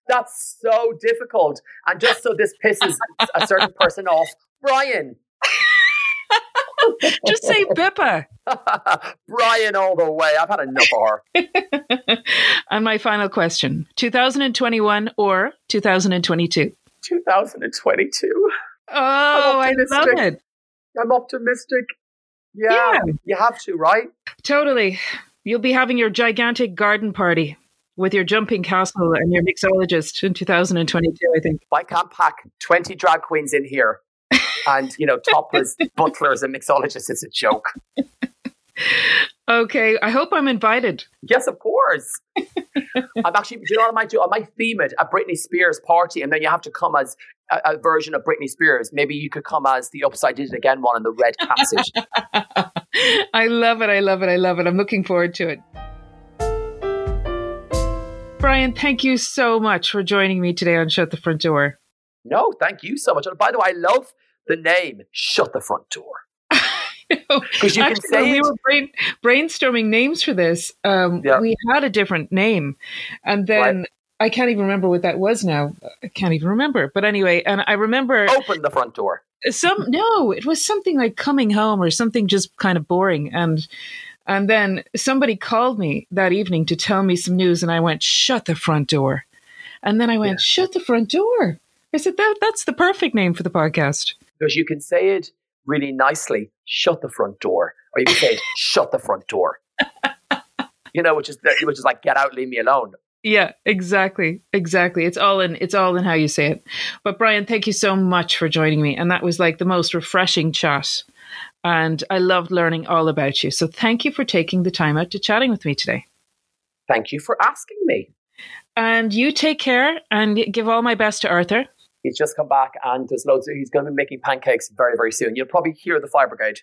That's so difficult. And just so this pisses a certain person off, Brian. Just say Pippa. Brian all the way. I've had enough of her. And my final question, 2021 or 2022? 2022. Oh, I love it. I'm optimistic. Yeah, you have to, right? Totally. You'll be having your gigantic garden party with your jumping castle and your mixologist in 2022, I think. I can't pack 20 drag queens in here. And, you know, topless butlers and mixologists, it's a joke. Okay, I hope I'm invited. Yes, of course. I'm actually, do you know what I might do? I might theme it at Britney Spears party, and then you have to come as a version of Britney Spears. Maybe you could come as the Upside Did It Again one in the red passage. I love it. I'm looking forward to it. Brian, thank you so much for joining me today on Shut the Front Door. No, thank you so much. And by the way, I love the name Shut the Front Door. Because you actually, can say we were brainstorming names for this. We had a different name, and then I can't even remember what that was now. I can't even remember. But anyway, and I remember... Open the front door. No, it was something like coming home or something just kind of boring. And then somebody called me that evening to tell me some news, and I went, shut the front door. And then I went, shut the front door. I said, that's the perfect name for the podcast. Because you can say it really nicely, shut the front door. Or you can say it, shut the front door. You know, which is like, get out, leave me alone. Yeah, exactly. It's all in how you say it. But Brian, thank you so much for joining me. And that was like the most refreshing chat. And I loved learning all about you. So thank you for taking the time out to chatting with me today. Thank you for asking me. And you take care and give all my best to Arthur. He's just come back and there's loads. He's going to be making pancakes very, very soon. You'll probably hear the fire brigade.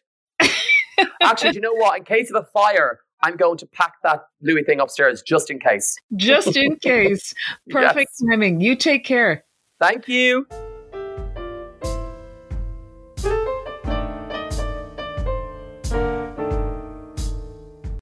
Actually, do you know what? In case of a fire, I'm going to pack that Louis thing upstairs just in case. Just in case. Perfect timing. You take care. Thank you.